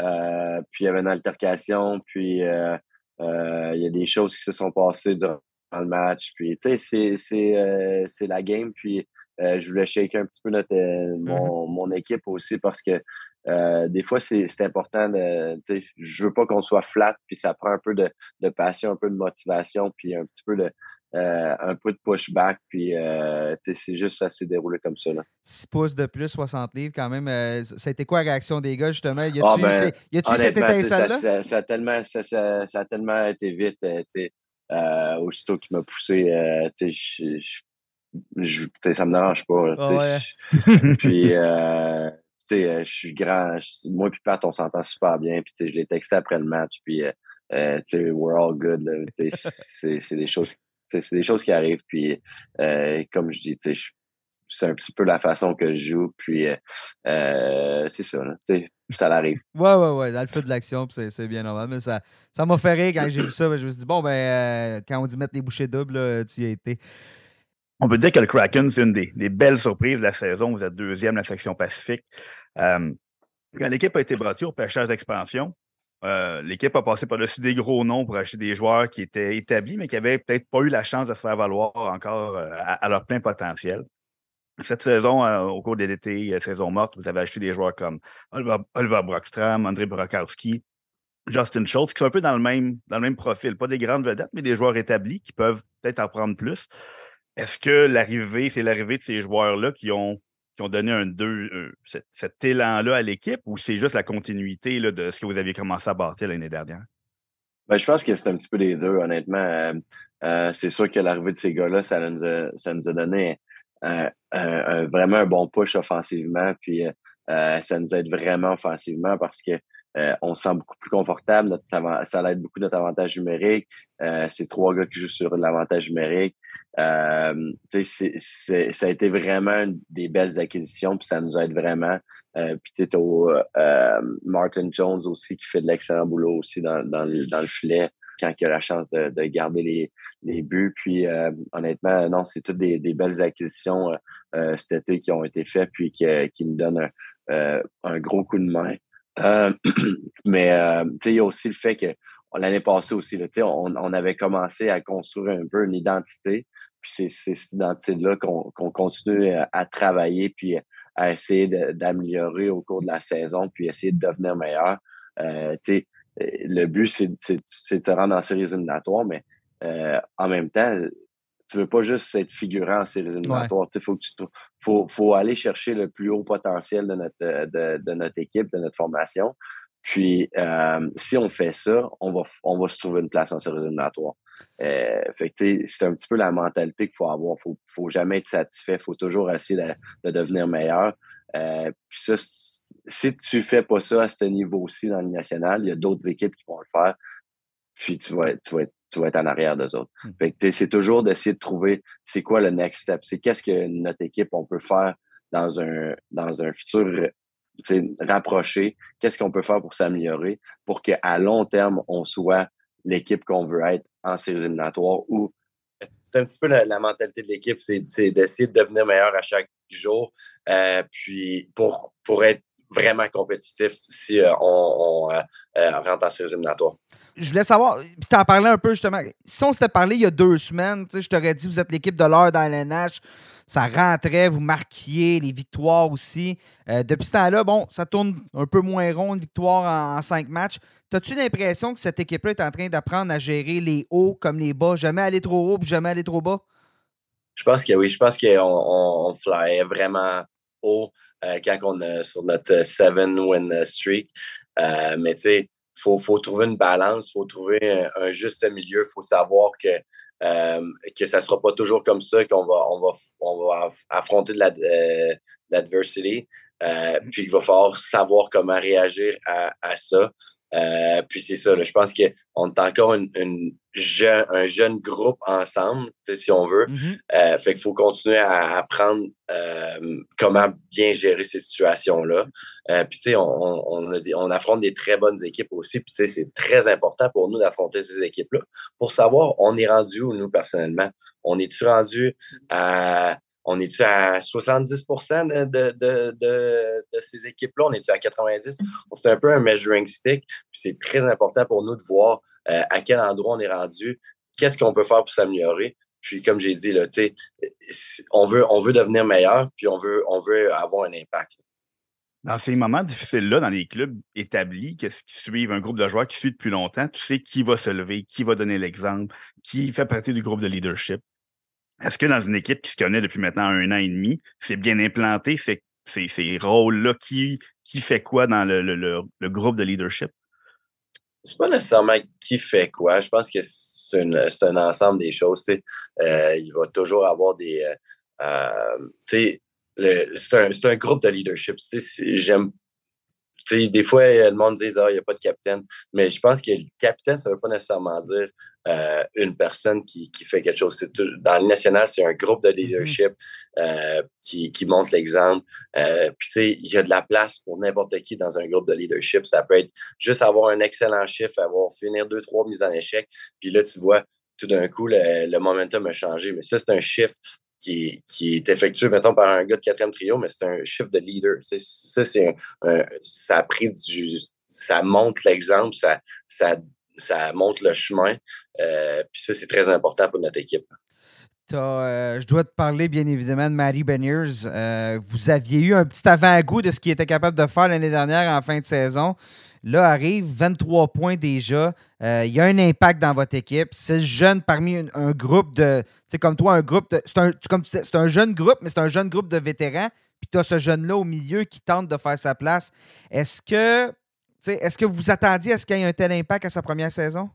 Euh, puis il y avait une altercation, puis euh, euh, il y a des choses qui se sont passées durant le match. Puis tu sais, c'est, c'est, euh, c'est la game. Puis euh, je voulais shaker un petit peu notre, euh, mon, mon équipe aussi parce que euh, des fois, c'est, c'est important de. Tu sais, je veux pas qu'on soit flat, puis ça prend un peu de, de passion, un peu de motivation, puis un petit peu de. Euh, un peu de pushback, puis euh, c'est juste ça s'est déroulé comme ça. Là. six pouces de plus, soixante livres quand même. Euh, ça a été quoi la réaction des gars, justement? Y a-tu oh, ben, cette étincelle-là? Ça, ça, ça, a tellement, ça, ça, ça a tellement été vite. Euh, euh, aussitôt qu'il m'a poussé, euh, je, je, je, ça me dérange pas. Là, oh, ouais. je, puis, euh, je suis grand. Je, moi et Pat, on s'entend super bien. Puis, je l'ai texté après le match. Puis, euh, we're all good. Là, c'est, c'est des choses C'est des choses qui arrivent, puis euh, comme je dis, je, c'est un petit peu la façon que je joue, puis euh, c'est ça, là, ça l'arrive. Ouais, ouais, ouais, dans le feu de l'action, puis c'est, c'est bien normal, mais ça, ça m'a fait rire quand j'ai vu ça, mais je me suis dit, bon, ben, euh, quand on dit mettre les bouchées doubles, là, tu y as été. On peut dire que le Kraken, c'est une des, des belles surprises de la saison, vous êtes deuxième de la section Pacifique. Euh, quand l'équipe a été bâtie au pêchage d'expansion, Euh, l'équipe a passé par-dessus des gros noms pour acheter des joueurs qui étaient établis, mais qui n'avaient peut-être pas eu la chance de se faire valoir encore euh, à, à leur plein potentiel. Cette saison, euh, au cours de l'été, euh, saison morte, vous avez acheté des joueurs comme Oliver Brockstrom, Andrei Burakovsky, Justin Schultz, qui sont un peu dans le même, dans le même profil. Pas des grandes vedettes, mais des joueurs établis qui peuvent peut-être en prendre plus. Est-ce que l'arrivée, c'est l'arrivée de ces joueurs-là qui ont qui ont donné un deux, euh, cet, cet élan-là à l'équipe, ou c'est juste la continuité là, de ce que vous aviez commencé à bâtir l'année dernière? Ben, je pense que c'est un petit peu les deux, honnêtement. Euh, euh, c'est sûr que l'arrivée de ces gars-là, ça nous a, ça nous a donné un, un, un, vraiment un bon push offensivement, puis euh, ça nous aide vraiment offensivement parce que Euh, on se sent beaucoup plus confortable, notre, ça, ça aide beaucoup notre avantage numérique. Euh, c'est trois gars qui jouent sur l'avantage numérique. Euh, c'est, c'est, ça a été vraiment des belles acquisitions, puis ça nous aide vraiment. Euh, puis tu sais, euh, Martin Jones aussi qui fait de l'excellent boulot aussi dans, dans, le, dans le filet quand il a la chance de, de garder les, les buts. Puis euh, honnêtement, non, c'est toutes des, des belles acquisitions euh, euh, cet été qui ont été faites, puis qui, qui nous donnent un, euh, un gros coup de main. Euh, mais euh, il y a aussi le fait que l'année passée aussi, là, on, on avait commencé à construire un peu une identité. Puis c'est, c'est cette identité-là qu'on, qu'on continue à travailler puis à essayer de, d'améliorer au cours de la saison puis essayer de devenir meilleur. Euh, le but, c'est, c'est, c'est de se rendre en séries éliminatoires, mais euh, en même temps, tu veux pas juste être figurant en séries éliminatoires. Il faut que tu t- faut, faut aller chercher le plus haut potentiel de notre, de, de notre équipe, de notre formation. Puis, euh, si on fait ça, on va, on va se trouver une place en séries éliminatoires. Euh, fait que, c'est un petit peu la mentalité qu'il faut avoir. Faut, faut jamais être satisfait. Faut toujours essayer de, de devenir meilleur. Euh, puis ça, si tu fais pas ça à ce niveau-ci dans le national, il y a d'autres équipes qui vont le faire. Puis tu vas, tu vas être tu vas être en arrière d'eux autres. Fait que, c'est toujours d'essayer de trouver c'est quoi le next step, c'est qu'est-ce que notre équipe on peut faire dans un, dans un futur rapproché, qu'est-ce qu'on peut faire pour s'améliorer, pour qu'à long terme, on soit l'équipe qu'on veut être en séries éliminatoires. Ou c'est un petit peu la, la mentalité de l'équipe, c'est, c'est d'essayer de devenir meilleur à chaque jour, euh, puis pour, pour être vraiment compétitif si euh, on, on euh, euh, rentre en séries éliminatoires. Je voulais savoir, puis t'en parlais un peu justement, si on s'était parlé il y a deux semaines, je t'aurais dit vous êtes l'équipe de l'heure dans l'N H, ça rentrait, vous marquiez les victoires aussi. Euh, depuis ce temps-là, bon, ça tourne un peu moins rond, une victoire en, en cinq matchs. T'as-tu l'impression que cette équipe-là est en train d'apprendre à gérer les hauts comme les bas, jamais aller trop haut puis jamais aller trop bas? Je pense que oui, je pense qu'on on, on flyait vraiment haut euh, quand on est sur notre seven-win streak. Euh, mais tu sais, il faut, faut trouver une balance, il faut trouver un, un juste milieu, il faut savoir que, euh, que ça ne sera pas toujours comme ça, qu'on va, on va, on va affronter de la, euh, l'adversité, euh, puis il va falloir savoir comment réagir à, à ça. Euh, puis c'est ça, là, je pense qu'on est encore une, une jeune, un jeune groupe ensemble, si on veut. Mm-hmm. Euh, fait qu'il faut continuer à apprendre euh, comment bien gérer ces situations-là. Euh, puis tu sais, on, on, on, on affronte des très bonnes équipes aussi. Puis tu sais, c'est très important pour nous d'affronter ces équipes-là pour savoir on est rendu où, nous, personnellement. On est-tu rendu à on est-tu à soixante-dix pour cent de, de, de, de, de ces équipes-là? On est-tu à quatre-vingt-dix? C'est un peu un measuring stick. Puis c'est très important pour nous de voir euh, à quel endroit on est rendu, qu'est-ce qu'on peut faire pour s'améliorer. Puis comme j'ai dit, là, on veut, on veut devenir meilleur, puis on veut, on veut avoir un impact. Dans ces moments difficiles-là, dans les clubs établis, qu'est-ce qui suivent un groupe de joueurs qui suit depuis longtemps, tu sais qui va se lever, qui va donner l'exemple, qui fait partie du groupe de leadership. Est-ce que dans une équipe qui se connaît depuis maintenant un an et demi, c'est bien implanté ces, ces, ces rôles-là? Qui, qui fait quoi dans le, le, le, le groupe de leadership? C'est pas nécessairement qui fait quoi. Je pense que c'est, une, c'est un ensemble des choses. Euh, il va toujours avoir des... Euh, euh, tu sais, Le, c'est, un, c'est un groupe de leadership. T'sais, c'est, j'aime, t'sais, des fois, le monde dit ah, il n'y a pas de capitaine. Mais je pense que le capitaine, ça ne veut pas nécessairement dire euh, une personne qui, qui fait quelque chose. C'est tout, dans le national, c'est un groupe de leadership euh, qui, qui montre l'exemple. Euh, Puis, tu sais, il y a de la place pour n'importe qui dans un groupe de leadership. Ça peut être juste avoir un excellent chiffre, avoir finir deux, trois mises en échec. Puis là, tu vois, tout d'un coup, le, le momentum a changé. Mais ça, c'est un chiffre Qui, qui est effectué, mettons, par un gars de quatrième trio, mais c'est un chiffre de leader. Tu sais, ça, c'est un, un, ça a pris du... Ça montre l'exemple, ça, ça, ça montre le chemin. Euh, puis ça, c'est très important pour notre équipe. Euh, je dois te parler, bien évidemment, de Matty Beniers. Euh, vous aviez eu un petit avant-goût de ce qu'il était capable de faire l'année dernière en fin de saison. Là, arrive vingt-trois points déjà. Euh, il y a un impact dans votre équipe. C'est le jeune parmi un, un groupe de... Tu sais, comme toi, un groupe... De, c'est, un, comme tu dis, c'est un jeune groupe, mais c'est un jeune groupe de vétérans. Puis tu as ce jeune-là au milieu qui tente de faire sa place. Est-ce que... Tu sais, est-ce que vous attendiez à ce qu'il y ait un tel impact à sa première saison?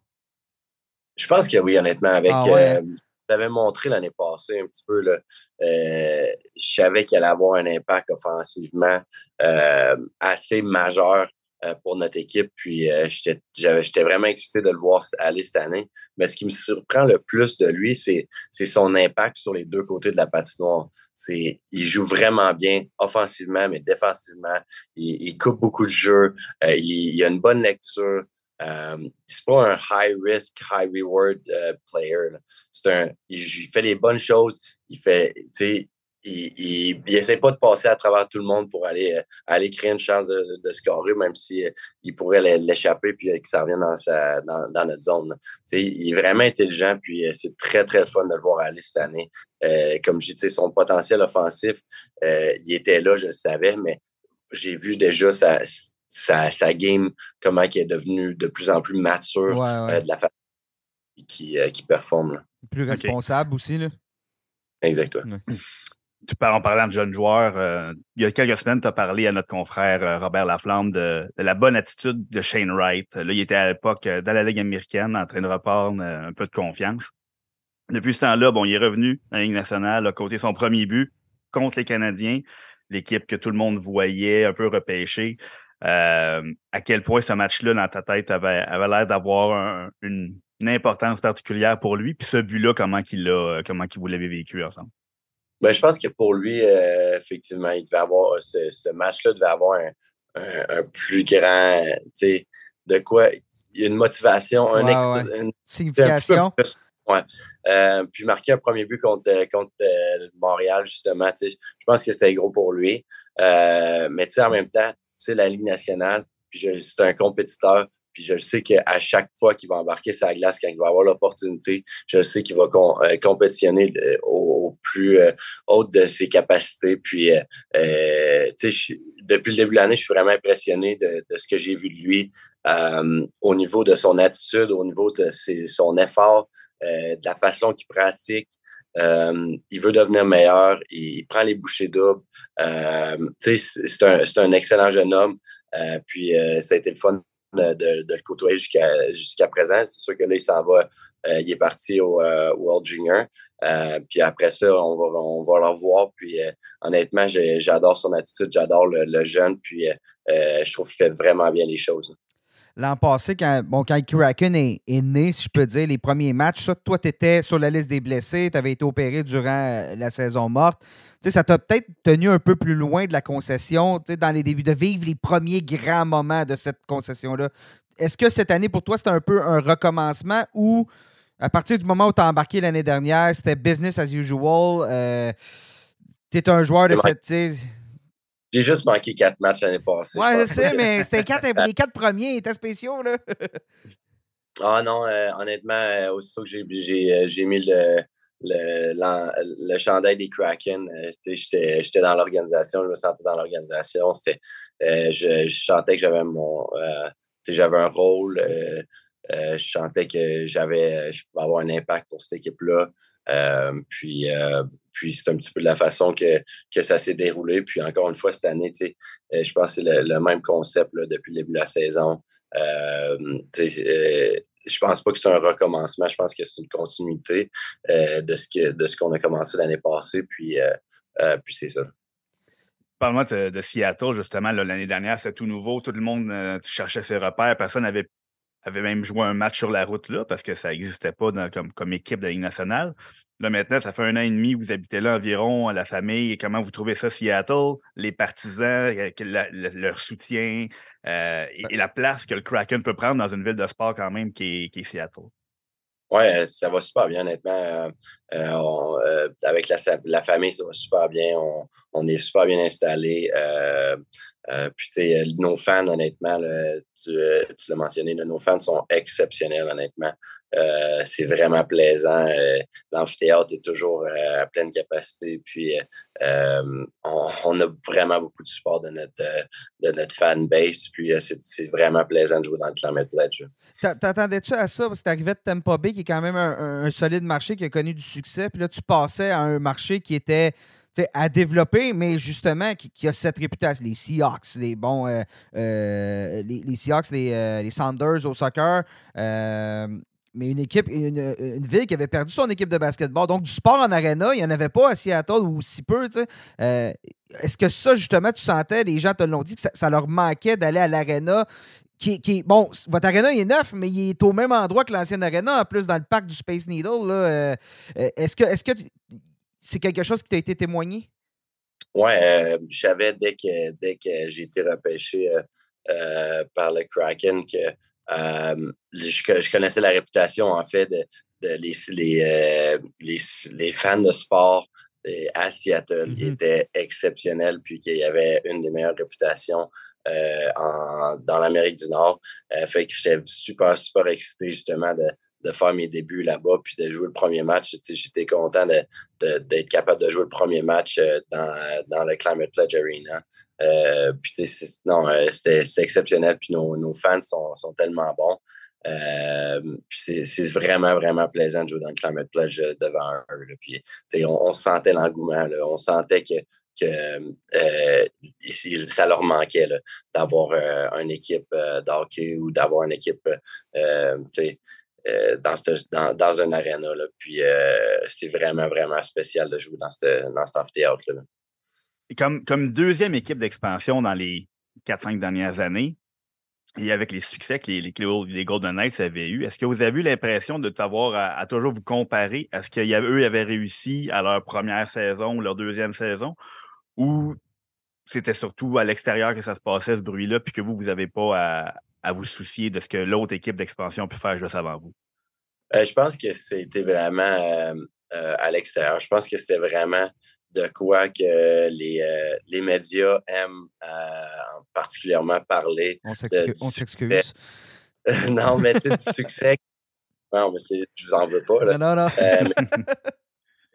Je pense que oui, honnêtement. Avec... Ah ouais. euh, l'avais montré l'année passée un petit peu. Là. Euh, je savais qu'il allait avoir un impact offensivement euh, assez majeur euh, pour notre équipe. Puis euh, j'étais, j'avais, j'étais vraiment excité de le voir aller cette année. Mais ce qui me surprend le plus de lui, c'est, c'est son impact sur les deux côtés de la patinoire. C'est, il joue vraiment bien offensivement, mais défensivement. Il, il coupe beaucoup de jeux. Euh, il, il a une bonne lecture. Um, c'est pas un high-risk, high-reward uh, player. Là. C'est un, il, il fait les bonnes choses. Il fait, tu sais, il, il, il essaie pas de passer à travers tout le monde pour aller, euh, aller créer une chance de, de scorer, même si euh, il pourrait l'échapper puis euh, que ça revienne dans, sa, dans, dans notre zone. Tu sais, il est vraiment intelligent puis euh, c'est très, très fun de le voir aller cette année. Euh, comme je dis, son potentiel offensif, euh, il était là, je le savais, mais j'ai vu déjà ça... Sa, sa game, comment elle est devenue de plus en plus mature, ouais, ouais. Euh, de la façon qui, euh, qui performe. Là. Plus responsable okay. aussi. Là. Exactement. Ouais. Tu parles, en parlant de jeunes joueurs, euh, il y a quelques semaines, tu as parlé à notre confrère euh, Robert Laflamme de, de la bonne attitude de Shane Wright. Là, il était à l'époque euh, dans la Ligue américaine, en train de reprendre euh, un peu de confiance. Depuis ce temps-là, bon, il est revenu à la Ligue nationale, a compté son premier but contre les Canadiens, l'équipe que tout le monde voyait un peu repêchée. Euh, à quel point ce match-là, dans ta tête, avait, avait l'air d'avoir un, une, une importance particulière pour lui. Puis ce but-là, comment qu'il l'a, comment qu'il vous l'avez vécu ensemble? Ben, je pense que pour lui, euh, effectivement, il devait avoir ce, ce match-là devait avoir un, un, un plus grand, tu sais, de quoi, une motivation, un wow, ex- ouais. une signification. Ouais. Euh, puis marquer un premier but contre, contre euh, Montréal, justement, tu sais, je pense que c'était gros pour lui. Euh, mais tu sais, en même temps, c'est la Ligue nationale, puis je, c'est un compétiteur, puis je sais qu'à chaque fois qu'il va embarquer sa glace, quand il va avoir l'opportunité, je sais qu'il va com- euh, compétitionner euh, au, au plus euh, haut de ses capacités. Puis, euh, euh, tu sais, depuis le début de l'année, je suis vraiment impressionné de, de ce que j'ai vu de lui euh, au niveau de son attitude, au niveau de ses, son effort, euh, de la façon qu'il pratique. Euh, il veut devenir meilleur, il prend les bouchées doubles. Euh, c'est, c'est, un, c'est un excellent jeune homme. Euh, puis euh, ça a été le fun de, de, de le côtoyer jusqu'à, jusqu'à présent. C'est sûr que là, il s'en va. Euh, il est parti au euh, World Junior. Euh, puis après ça, on va, on va le revoir. Puis euh, honnêtement, j'ai, j'adore son attitude, j'adore le, le jeune. Puis euh, je trouve qu'il fait vraiment bien les choses. L'an passé, quand, bon, quand Kraken est, est né, si je peux dire, les premiers matchs, ça, toi, tu étais sur la liste des blessés, tu avais été opéré durant la saison morte. T'sais, ça t'a peut-être tenu un peu plus loin de la concession, dans les débuts, de vivre les premiers grands moments de cette concession-là. Est-ce que cette année, pour toi, c'était un peu un recommencement ou, à partir du moment où tu as embarqué l'année dernière, c'était business as usual, euh, T'es un joueur de cette... T'sais... J'ai juste manqué quatre matchs l'année passée. Ouais, je, je sais, mais c'était quatre, les quatre premiers étaient spéciaux, là. Ah non, euh, honnêtement, euh, aussitôt que j'ai, j'ai, euh, j'ai mis le, le, le, le chandail des Kraken, euh, j'étais, j'étais dans l'organisation, je me sentais dans l'organisation. C'était, euh, je, je sentais que j'avais mon euh, j'avais un rôle. Euh, euh, je sentais que j'avais je pouvais avoir un impact pour cette équipe-là. Euh, puis, euh, puis c'est un petit peu de la façon que, que ça s'est déroulé. Puis encore une fois, cette année, euh, je pense que c'est le, le même concept là, depuis le début de la saison. Euh, euh, je pense pas que c'est un recommencement, je pense que c'est une continuité euh, de, ce que, de ce qu'on a commencé l'année passée, puis, euh, euh, puis c'est ça. Parle-moi de, de Seattle, justement, là, l'année dernière, c'était tout nouveau, tout le monde euh, cherchait ses repères, personne n'avait avait même joué un match sur la route là, parce que ça n'existait pas dans, comme, comme équipe de la Ligue nationale. Là, maintenant, ça fait un an et demi, vous habitez là environ, à la famille. Comment vous trouvez ça, Seattle? Les partisans, la, la, leur soutien euh, et, et la place que le Kraken peut prendre dans une ville de sport quand même qui est, qui est Seattle? Oui, ça va super bien, honnêtement. Euh, euh, on, euh, avec la, la famille, ça va super bien. On, on est super bien installés. Euh, Euh, puis, tu sais, nos fans, honnêtement, là, tu, euh, tu l'as mentionné, là, nos fans sont exceptionnels, honnêtement. Euh, c'est vraiment plaisant. Euh, l'amphithéâtre est toujours euh, à pleine capacité. Puis, euh, on, on a vraiment beaucoup de support de notre, euh, de notre fan base. Puis, euh, c'est, c'est vraiment plaisant de jouer dans le Climate Pledge. T'attendais-tu à ça? Parce que t'arrivais de Tampa Bay, qui est quand même un, un solide marché qui a connu du succès. Puis là, tu passais à un marché qui était... à développer, mais justement, qui, qui a cette réputation. Les Seahawks, les bons. Euh, euh, les, les Seahawks, les, euh, les Sounders au soccer. Euh, mais une équipe, une, une ville qui avait perdu son équipe de basketball. Donc, du sport en aréna, il n'y en avait pas à Seattle ou si peu. Euh, est-ce que ça, justement, tu sentais, les gens te l'ont dit, que ça, ça leur manquait d'aller à l'aréna? Qui, qui, bon, votre aréna, il est neuf, mais il est au même endroit que l'ancienne aréna, en plus, dans le parc du Space Needle. Là, euh, est-ce que. Est-ce que c'est quelque chose qui t'a été témoigné? Oui, euh, je savais dès que, dès que j'ai été repêché euh, euh, par le Kraken que euh, je, je connaissais la réputation, en fait, de, de les, les, euh, les, les fans de sport à Seattle. Mm-hmm. Ils étaient exceptionnels, puis qu'il y avait une des meilleures réputations euh, en, dans l'Amérique du Nord. Euh, fait que j'étais super, super excité, justement, de de faire mes débuts là-bas, puis de jouer le premier match. T'sais, j'étais content de, de, d'être capable de jouer le premier match euh, dans, dans le Climate Pledge Arena. Euh, puis c'est, non, euh, c'était, c'était exceptionnel. Puis nos, nos fans sont, sont tellement bons. Euh, puis c'est, c'est vraiment, vraiment plaisant de jouer dans le Climate Pledge devant eux. Là. Puis on, on sentait l'engouement. Là. On sentait que, que euh, ça leur manquait là, d'avoir euh, une équipe euh, d'hockey ou d'avoir une équipe... Euh, Euh, dans, ce, dans, dans un aréna. Là. Puis euh, c'est vraiment, vraiment spécial de jouer dans, cette, dans cet amphithéâtre-là. Comme, comme deuxième équipe d'expansion dans les quatre cinq dernières années, et avec les succès que les, les, les Golden Knights avaient eu, est-ce que vous avez eu l'impression de t'avoir à, à toujours vous comparer à ce qu'eux avaient réussi à leur première saison ou leur deuxième saison, ou c'était surtout à l'extérieur que ça se passait, ce bruit-là, puis que vous, vous n'avez pas à... à vous soucier de ce que l'autre équipe d'expansion a pu faire juste avant vous? Euh, je pense que c'était vraiment euh, euh, à l'extérieur. Je pense que c'était vraiment de quoi que les, euh, les médias aiment euh, particulièrement parler. On, de, on s'excuse. Non, mais tu sais, du succès... Non, mais c'est, je vous en veux pas. Là. Non, non, non. Euh,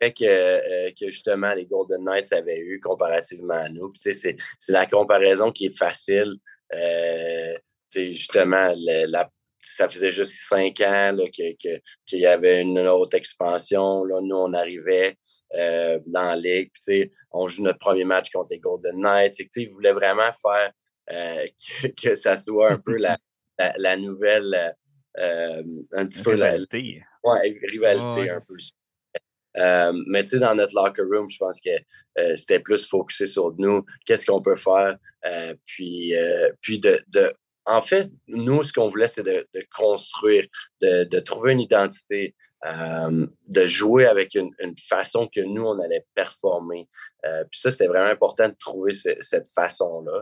mais... Que, euh, que justement les Golden Knights avaient eu comparativement à nous. Puis, tu sais, c'est, c'est la comparaison qui est facile. Euh, justement, le, la, ça faisait juste cinq ans là, que, que, qu'il y avait une autre expansion. Là, nous, on arrivait euh, dans la ligue. Puis, on joue notre premier match contre les Golden Knights. C'est que, ils voulaient vraiment faire euh, que, que ça soit un peu la, la, la nouvelle... Euh, un petit rivalité. Peu la, ouais, rivalité, oh, ouais. Un peu. Euh, mais tu sais, dans notre locker room, je pense que euh, c'était plus focusé sur nous. Qu'est-ce qu'on peut faire? Euh, puis, euh, puis de... de En fait, nous, ce qu'on voulait, c'est de, de construire, de, de trouver une identité, euh, de jouer avec une, une façon que nous, on allait performer. Euh, puis ça, c'était vraiment important de trouver ce, cette façon-là.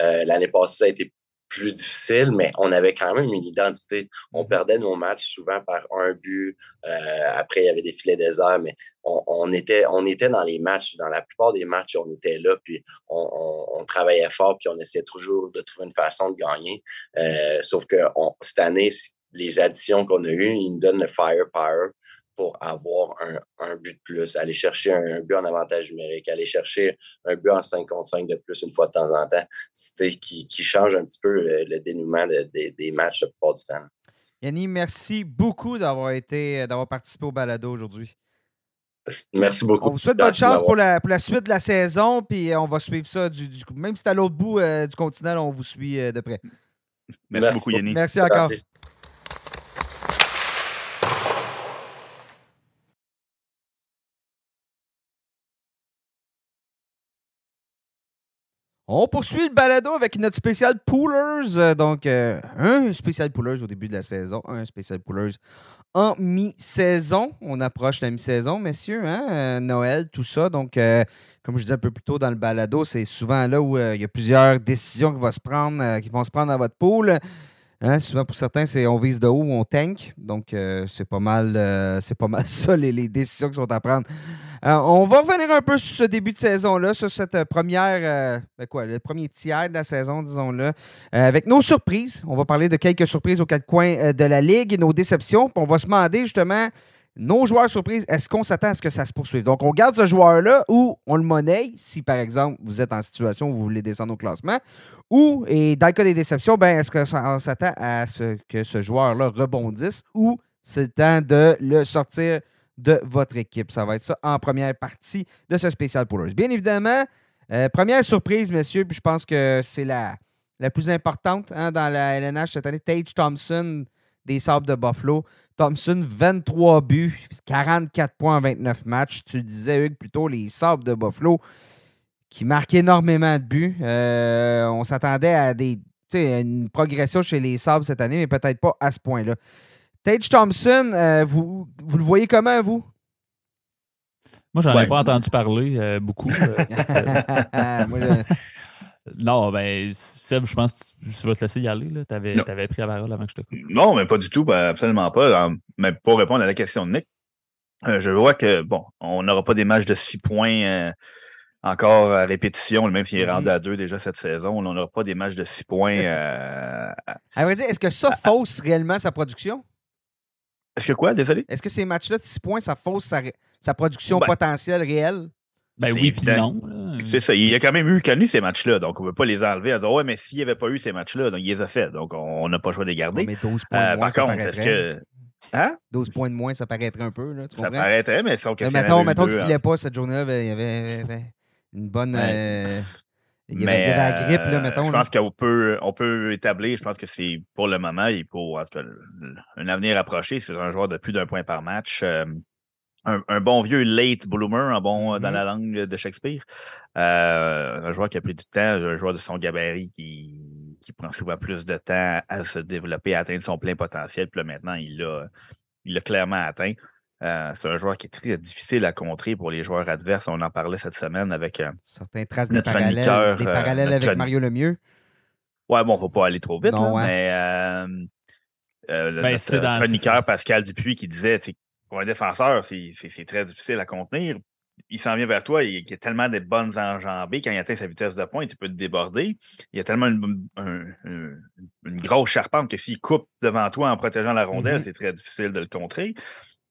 Euh, l'année passée, ça a été plus difficile, mais on avait quand même une identité. On perdait nos matchs souvent par un but. Euh, après, il y avait des filets déserts, mais on, on, était, on était dans les matchs. Dans la plupart des matchs, on était là, puis on, on, on travaillait fort, puis on essayait toujours de trouver une façon de gagner. Euh, sauf que on, cette année, les additions qu'on a eues, ils nous donnent le firepower pour avoir un, un but de plus, aller chercher un, un but en avantage numérique, aller chercher un but en cinq contre cinq de plus une fois de temps en temps, c'était qui, qui change un petit peu le, le dénouement de, de, des matchs la plupart du temps. Yanni, merci beaucoup d'avoir été, d'avoir participé au balado aujourd'hui. Merci beaucoup. On vous souhaite bonne chance pour la, pour la suite de la saison, puis on va suivre ça. Du, du, même si c'est à l'autre bout euh, du continent, là, on vous suit euh, de près. Merci, merci beaucoup, Yanni. Merci encore. Merci. On poursuit le balado avec notre spécial Poolers. Donc, euh, un spécial Poolers au début de la saison, un spécial Poolers en mi-saison. On approche la mi-saison, messieurs, hein? euh, Noël, tout ça. Donc, euh, comme je disais un peu plus tôt dans le balado, c'est souvent là où euh, il y a plusieurs décisions qui vont se prendre, euh, qui vont se prendre dans votre pool. Hein, souvent, pour certains, c'est on vise de haut, on tank. Donc, euh, c'est pas mal euh, c'est pas mal ça, les, les décisions qui sont à prendre. Alors, on va revenir un peu sur ce début de saison-là, sur cette première, euh, ben quoi, le premier tiers de la saison, disons-le, euh, avec nos surprises. On va parler de quelques surprises aux quatre coins euh, de la Ligue et nos déceptions. Puis on va se demander, justement, nos joueurs surprises, est-ce qu'on s'attend à ce que ça se poursuive? Donc, on garde ce joueur-là ou on le monnaie, si, par exemple, vous êtes en situation où vous voulez descendre au classement, ou, et dans le cas des déceptions, ben, est-ce qu'on s'attend à ce que ce joueur-là rebondisse ou c'est le temps de le sortir de votre équipe. Ça va être ça en première partie de ce spécial Poolers. Bien évidemment, euh, première surprise, messieurs, puis je pense que c'est la, la plus importante hein, dans la L N H cette année. Tage Thompson des Sabres de Buffalo. Thompson, vingt-trois buts, quarante-quatre points en vingt-neuf matchs. Tu le disais, Hugues, plutôt les Sabres de Buffalo qui marquent énormément de buts. Euh, on s'attendait à des, une progression chez les Sabres cette année, mais peut-être pas à ce point-là. Tage Thompson, euh, vous, vous le voyez comment, vous? Moi, j'en ouais. ai pas entendu parler euh, beaucoup. Euh, ça, ça... Moi, je... Non, ben, Seb, je pense que tu vas te laisser y aller. Tu avais pris la parole avant que je te coupe. Non, mais pas du tout, ben, absolument pas. Mais pour répondre à la question de Nick, euh, je vois que, bon, on n'aura pas des matchs de six points euh, encore à répétition, même s'il est rendu à deux déjà cette saison. On n'aura pas des matchs de six points. Euh, à vrai dire, est-ce que ça à... fausse réellement sa production? Est-ce que quoi? Désolé? Est-ce que ces matchs-là de six points, ça fausse sa, sa production ben, potentielle réelle? Ben c'est oui, puis non. C'est ça. Il a quand même eu connu ces matchs-là, donc on ne peut pas les enlever à dire « Ouais, mais s'il n'y avait pas eu ces matchs-là, donc il les a fait, donc on n'a pas le choix de les garder. » Mais douze points euh, de moins, par contre, est-ce que... Hein? douze points de moins, ça paraîtrait un peu, là, tu comprends? Ça paraîtrait, mais... Sans mais mettons, mettons qu'il ne filait pas cette journée-là, ben, il y avait, avait une bonne... Ouais. Euh... Il y avait, mais, il y avait la grippe, là, mettons. Je pense qu'on peut, on peut établir, je pense que c'est pour le moment et pour en tout cas, un avenir approché, c'est un joueur de plus d'un point par match. Euh, un, un bon vieux late bloomer, un bon mm-hmm. dans la langue de Shakespeare. Euh, un joueur qui a pris du temps, un joueur de son gabarit qui, qui prend souvent plus de temps à se développer, à atteindre son plein potentiel. Puis là, maintenant, il l'a, il l'a clairement atteint. Euh, c'est un joueur qui est très difficile à contrer pour les joueurs adverses. On en parlait cette semaine avec euh, certaines traces de parallèles, des parallèles euh, avec chronique. Mario Lemieux. Ouais, bon, faut pas aller trop vite, non, là, hein. mais euh, euh, ben, notre c'est dans chroniqueur c'est... Pascal Dupuis qui disait pour un défenseur, c'est, c'est, c'est très difficile à contenir. Il s'en vient vers toi, il, il y a tellement de bonnes enjambées. Quand il atteint sa vitesse de pointe, il peut te déborder. Il y a tellement une, un, une, une grosse charpente que s'il coupe devant toi en protégeant la rondelle, mm-hmm. c'est très difficile de le contrer.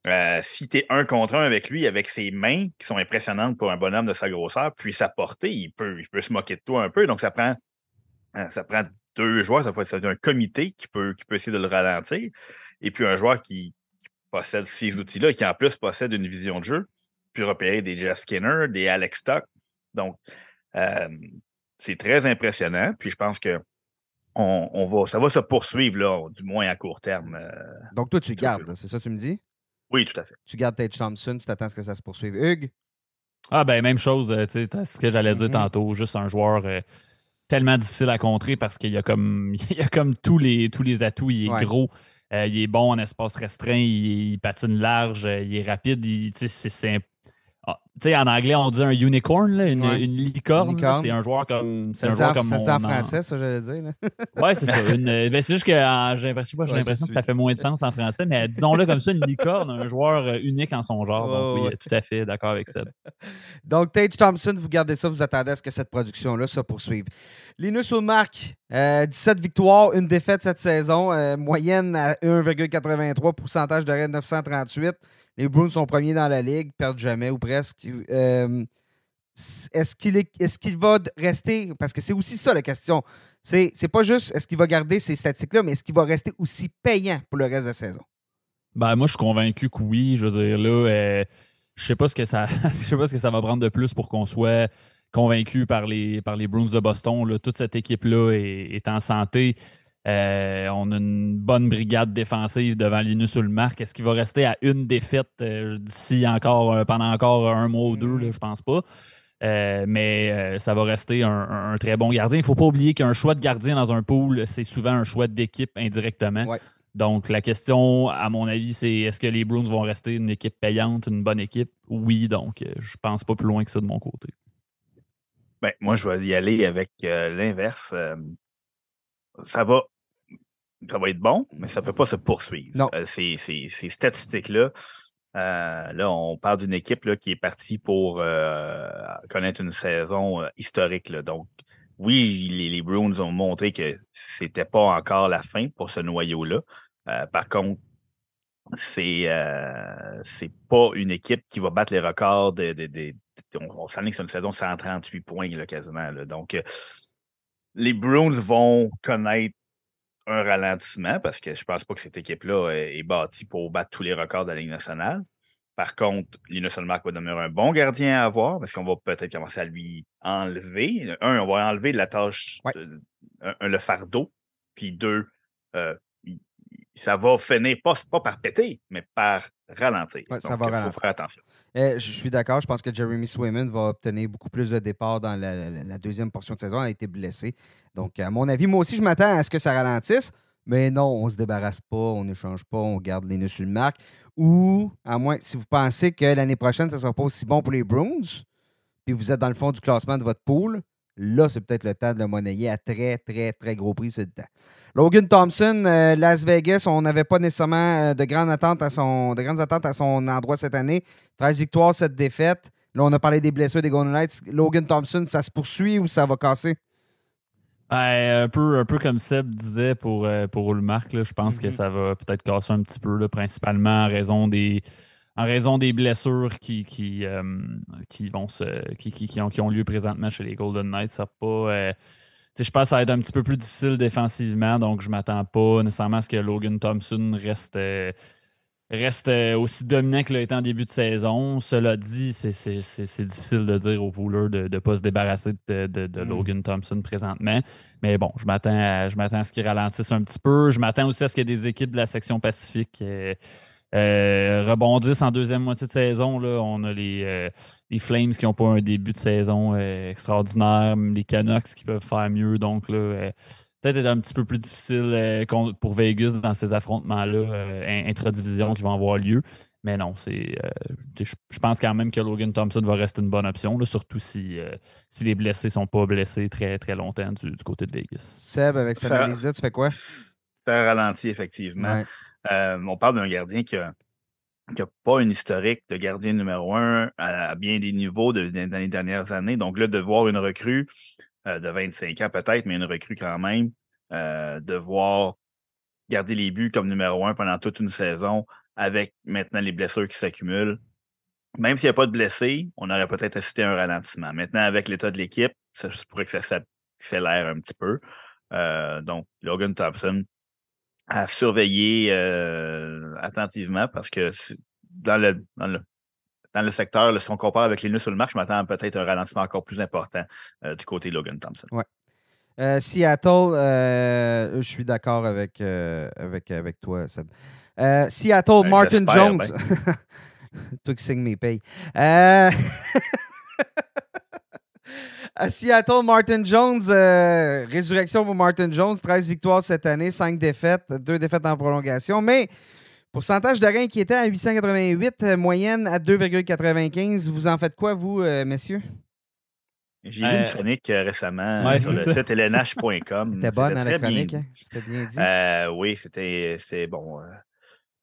Euh, si t'es un contre un avec lui, avec ses mains qui sont impressionnantes pour un bonhomme de sa grosseur, puis sa portée, il peut, il peut se moquer de toi un peu. Donc, ça prend, ça prend deux joueurs. Ça fait un comité qui peut, qui peut essayer de le ralentir. Et puis, un joueur qui, qui possède ces outils-là et qui, en plus, possède une vision de jeu, puis repérer des Jeff Skinner, des Alex Tuck. Donc, euh, c'est très impressionnant. Puis, je pense que on, on va, ça va se poursuivre, là, du moins à court terme. Euh, Donc, toi, tu gardes, là, c'est ça que tu me dis? Oui, tout à fait. Tu gardes Tage Thompson, tu t'attends à ce que ça se poursuive. Hugues? Ah, ben, même chose, euh, tu sais, ce que j'allais dire mm-hmm. tantôt, juste un joueur euh, tellement difficile à contrer parce qu'il y a comme, il y a comme tous les, tous les atouts, il est ouais. gros, euh, il est bon en espace restreint, il, il patine large, euh, il est rapide, il, c'est, c'est, c'est, ah, Tu sais, en anglais, on dit un unicorn, là, une, ouais. une licorne. Unicorn. Là, c'est un joueur comme. C'est ça un joueur comme ça se dit en français, ça, j'allais dire. Là. Ouais, c'est ça. Une, ben, c'est juste que en, j'ai l'impression, j'ai ouais, l'impression que ça fait moins de sens en français, mais disons-le comme ça, une licorne, un joueur unique en son genre. Oh, donc, oui, ouais. tout à fait d'accord avec ça. Donc, Tage Thompson, vous gardez ça, vous attendez à ce que cette production-là se poursuive. Linus Ullmark, euh, dix-sept victoires, une défaite cette saison, euh, moyenne à un virgule quatre-vingt-trois, pourcentage de raid neuf cent trente-huit. Les Bruins sont premiers dans la Ligue, perdent jamais ou presque. Euh, est-ce, qu'il est, est-ce qu'il va rester? Parce que c'est aussi ça la question. C'est, c'est pas juste est-ce qu'il va garder ces statistiques-là, mais est-ce qu'il va rester aussi payant pour le reste de la saison? Ben, moi, je suis convaincu que oui. Je veux dire, là, euh, je sais pas ce que ça, je sais pas ce que ça va prendre de plus pour qu'on soit convaincu par les, par les Bruins de Boston. Là. Toute cette équipe-là est, est en santé. Euh, on a une bonne brigade défensive devant Linus Ullmark. Est-ce qu'il va rester à une défaite euh, d'ici encore euh, pendant encore un mois ou deux? Là, je pense pas. Euh, mais euh, ça va rester un, un très bon gardien. Il ne faut pas oublier qu'un choix de gardien dans un pool, c'est souvent un choix d'équipe indirectement. Ouais. Donc, la question, à mon avis, c'est est-ce que les Bruins vont rester une équipe payante, une bonne équipe? Oui, donc euh, je pense pas plus loin que ça de mon côté. Ben, moi, je vais y aller avec euh, l'inverse. Euh, ça va Ça va être bon, mais ça ne peut pas se poursuivre. Euh, ces, ces, ces statistiques-là, euh, là, on parle d'une équipe là, qui est partie pour euh, connaître une saison euh, historique. Là. Donc, oui, les, les Bruins ont montré que c'était pas encore la fin pour ce noyau-là. Euh, par contre, c'est euh, c'est pas une équipe qui va battre les records. De, de, de, de, on on s'enligne sur une saison de cent trente-huit points là, quasiment. Là. Donc, euh, les Bruins vont connaître un ralentissement, parce que je ne pense pas que cette équipe-là est, est bâtie pour battre tous les records de la Ligue nationale. Par contre, Linus Ullmark va demeurer un bon gardien à avoir, parce qu'on va peut-être commencer à lui enlever. Un, on va enlever de la tâche, ouais. de, un, le fardeau. Puis deux, euh, ça va finir, pas, pas par péter, mais par ralentir. Ouais, ça Donc, va il faut ralentir. Faire attention. Euh, je suis d'accord. Je pense que Jeremy Swayman va obtenir beaucoup plus de départs dans la, la, la deuxième portion de saison. Il a été blessé. Donc, à mon avis, moi aussi, je m'attends à ce que ça ralentisse. Mais non, on ne se débarrasse pas, on n'échange pas, on garde les nœuds sur le marque. Ou, à moins, si vous pensez que l'année prochaine, ça ne sera pas aussi bon pour les Bruins, puis vous êtes dans le fond du classement de votre pool, là, c'est peut-être le temps de le monnayer à très, très, très gros prix, c'est le temps. Logan Thompson, euh, Las Vegas, on n'avait pas nécessairement de grandes attentes à son, de grandes attentes à son endroit cette année. treize victoires, sept défaites. Là, on a parlé des blessures des Golden Knights. Logan Thompson, ça se poursuit ou ça va casser? Ouais, un, peu, un peu comme Seb disait pour, pour Ullmark, là, je pense mm-hmm. que ça va peut-être casser un petit peu, là, principalement en raison des... En raison des blessures qui, qui, euh, qui, vont se, qui, qui, qui, ont, qui ont lieu présentement chez les Golden Knights, ça pas. Euh, je pense que ça va être un petit peu plus difficile défensivement, donc je ne m'attends pas nécessairement à ce que Logan Thompson reste, euh, reste euh, aussi dominant qu'il a été en début de saison. Cela dit, c'est, c'est, c'est, c'est difficile de dire aux poolers de ne pas se débarrasser de, de, de mm. Logan Thompson présentement. Mais bon, je m'attends à, je m'attends à ce qu'il ralentisse un petit peu. Je m'attends aussi à ce que des équipes de la section Pacifique. Euh, Euh, rebondissent en deuxième moitié de saison. Là, on a les, euh, les Flames qui n'ont pas un début de saison euh, extraordinaire, les Canucks qui peuvent faire mieux. Donc, là, euh, peut-être être un petit peu plus difficile euh, pour Vegas dans ces affrontements-là, euh, intra-division qui vont avoir lieu. Mais non, c'est euh, je pense quand même que Logan Thompson va rester une bonne option, là, surtout si, euh, si les blessés ne sont pas blessés très, très longtemps du, du côté de Vegas. Seb, avec cette analyse-là, tu fais quoi? Ça ralentit, effectivement. Ouais. Euh, on parle d'un gardien qui n'a pas une historique de gardien numéro un à, à bien des niveaux de, de, dans les dernières années. Donc là, de voir une recrue euh, de vingt-cinq ans peut-être, mais une recrue quand même, euh, de voir garder les buts comme numéro un pendant toute une saison avec maintenant les blessures qui s'accumulent. Même s'il n'y a pas de blessés, on aurait peut-être assisté à un ralentissement. Maintenant, avec l'état de l'équipe, ça je pourrais que ça s'accélère un petit peu. Euh, donc, Logan Thompson, à surveiller euh, attentivement parce que dans le, dans le, dans le secteur, là, si on compare avec les nœuds sur le marché, je m'attends à peut-être un ralentissement encore plus important euh, du côté de Logan Thompson. Ouais. Euh, Seattle, euh, je suis d'accord avec, euh, avec, avec toi, Seb. Euh, Seattle, euh, Martin Jones. Ben. Toi qui signes mes payes. Euh... À Seattle, Martin Jones, euh, résurrection pour Martin Jones, treize victoires cette année, cinq défaites, deux défaites en prolongation. Mais Pourcentage de reins inquiétant à huit cent quatre-vingt-huit, moyenne à deux virgule quatre-vingt-quinze. Vous en faites quoi, vous, euh, messieurs? J'ai euh, lu une chronique euh, récemment ouais, sur le ça. site L N H point com. C'était bonne, hein, la chronique. Bien... Hein? C'était bien dit. Euh, oui, c'était, c'était bon. Euh,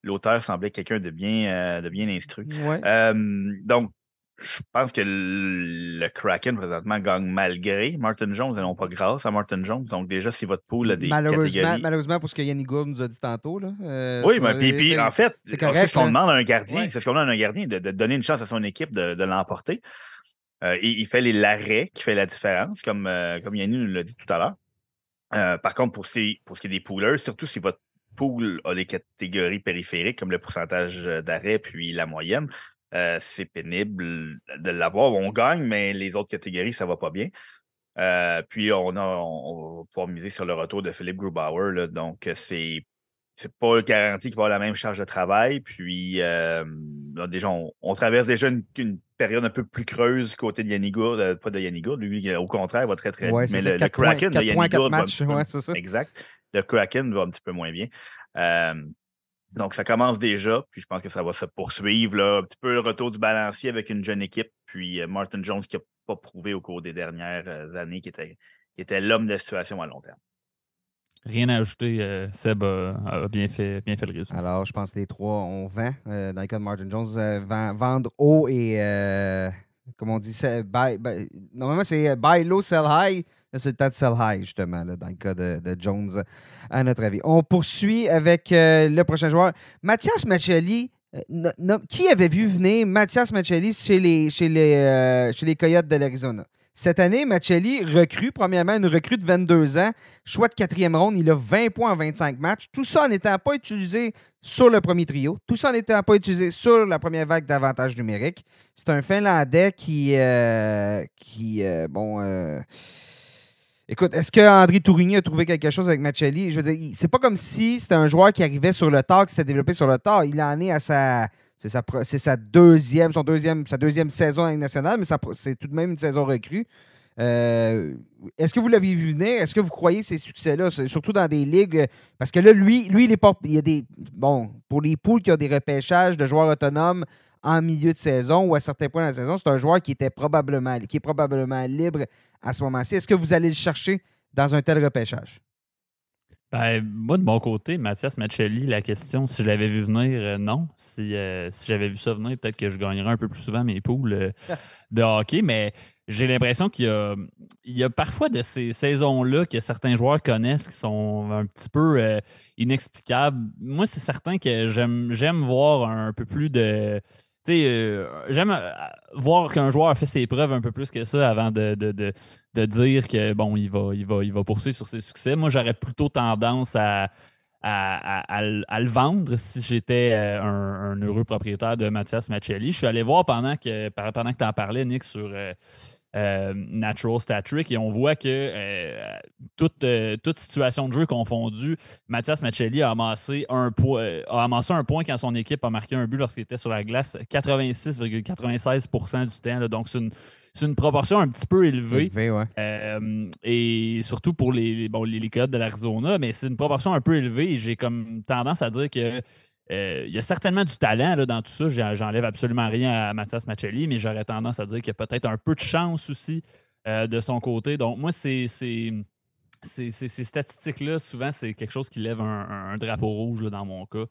l'auteur semblait quelqu'un de bien, euh, de bien instruit. Ouais. Euh, donc, je pense que le, le Kraken, présentement, gagne malgré Martin Jones et non pas grâce à Martin Jones. Donc, déjà, si votre pool a des malheureusement, catégories... Malheureusement, pour ce que Yanni Gourde nous a dit tantôt. Là, euh, oui, mais les... puis, en fait, c'est, correct, c'est ce qu'on hein. demande à un gardien. Ouais. C'est ce qu'on demande à un gardien, de, de donner une chance à son équipe de, de l'emporter. Euh, il, il fait les l'arrêt qui fait la différence, comme, euh, comme Yanni nous l'a dit tout à l'heure. Euh, par contre, pour, ces, pour ce qui est des poolers, surtout si votre pool a les catégories périphériques, comme le pourcentage d'arrêt puis la moyenne, Euh, c'est pénible de l'avoir. On gagne, mais les autres catégories, ça va pas bien. Euh, puis, on, a, on, on va pouvoir miser sur le retour de Philippe Grubauer. Là, donc, c'est, c'est pas garanti qu'il va avoir la même charge de travail. Puis, euh, là, déjà, on, on traverse déjà une, une période un peu plus creuse côté de Yanni Gourde. Pas de Yanni Gourde, lui, au contraire, il va très, très bien. Mais le Kraken de Yanni Gourde va un petit peu... Exact. Le Kraken va un petit peu moins bien. Euh, Donc, ça commence déjà, puis je pense que ça va se poursuivre. Là. Un petit peu le retour du balancier avec une jeune équipe, puis Martin Jones qui n'a pas prouvé au cours des dernières années qu'il était, qu'il était l'homme de la situation à long terme. Rien à ajouter. Seb a bien fait, bien fait le résumé. Alors, je pense que les trois, on vend. Dans le cas de Martin Jones, vendre haut et, euh, comment on dit, c'est buy, buy, normalement, c'est buy low, sell high. Là, c'est le temps de sell high, justement, là, dans le cas de, de Jones, à notre avis. On poursuit avec euh, le prochain joueur. Mathias Maccelli, euh, no, no, qui avait vu venir Mathias Maccelli chez les, chez les, euh, chez les Coyotes de l'Arizona? Cette année, Maccelli recrue, premièrement, une recrue de vingt-deux ans, choix de quatrième ronde, il a vingt points en vingt-cinq matchs. Tout ça n'étant pas utilisé sur le premier trio, tout ça n'étant pas utilisé sur la première vague d'avantages numériques. C'est un Finlandais qui, euh, qui euh, bon... Euh, Écoute, est-ce qu'André Tourigny a trouvé quelque chose avec Maccelli? Je veux dire, c'est pas comme si c'était un joueur qui arrivait sur le tard, qui s'était développé sur le tard. Il en est à sa... C'est sa, c'est sa deuxième, son deuxième, sa deuxième saison nationale, mais ça, c'est tout de même une saison recrue. Euh, est-ce que vous l'aviez vu venir? Est-ce que vous croyez ces succès-là, surtout dans des ligues? Parce que là, lui, lui il est pas... Il y a des... Bon, pour les poules qui ont des repêchages de joueurs autonomes en milieu de saison ou à certains points de la saison, c'est un joueur qui était probablement, qui est probablement libre à ce moment-ci. Est-ce que vous allez le chercher dans un tel repêchage? Ben, moi, de mon côté, Mathias Maccelli, la question, si je l'avais vu venir, euh, non. Si, euh, si j'avais vu ça venir, peut-être que je gagnerais un peu plus souvent mes poules euh, de hockey, mais j'ai l'impression qu'il y a, il y a parfois de ces saisons-là que certains joueurs connaissent qui sont un petit peu euh, inexplicables. Moi, c'est certain que j'aime, j'aime voir un peu plus de... T'sais, euh, j'aime voir qu'un joueur fait ses preuves un peu plus que ça avant de, de, de, de dire que bon, il va, il va, il va poursuivre sur ses succès. Moi, j'aurais plutôt tendance à, à, à, à le vendre si j'étais un, un heureux propriétaire de Mathias Maccelli. Je suis allé voir pendant que, pendant que tu en parlais, Nick, sur euh, euh, Natural Stat Trick, et on voit que euh, toute, euh, toute situation de jeu confondue, Mathias Maccelli a amassé, un po- a amassé un point quand son équipe a marqué un but lorsqu'il était sur la glace, quatre-vingt-six virgule quatre-vingt-seize pour cent du temps. Là, donc, c'est une, c'est une proportion un petit peu élevée. Élevé, ouais. euh, et surtout pour les, bon, les, les Coyotes de l'Arizona, mais c'est une proportion un peu élevée. Et j'ai comme tendance à dire que Il euh, y a certainement du talent là, dans tout ça. J'enlève absolument rien à Mathias Maccelli, mais j'aurais tendance à dire qu'il y a peut-être un peu de chance aussi euh, de son côté. Donc, moi, c'est, c'est, c'est, c'est, ces statistiques-là, souvent, c'est quelque chose qui lève un, un drapeau rouge là, dans mon cas.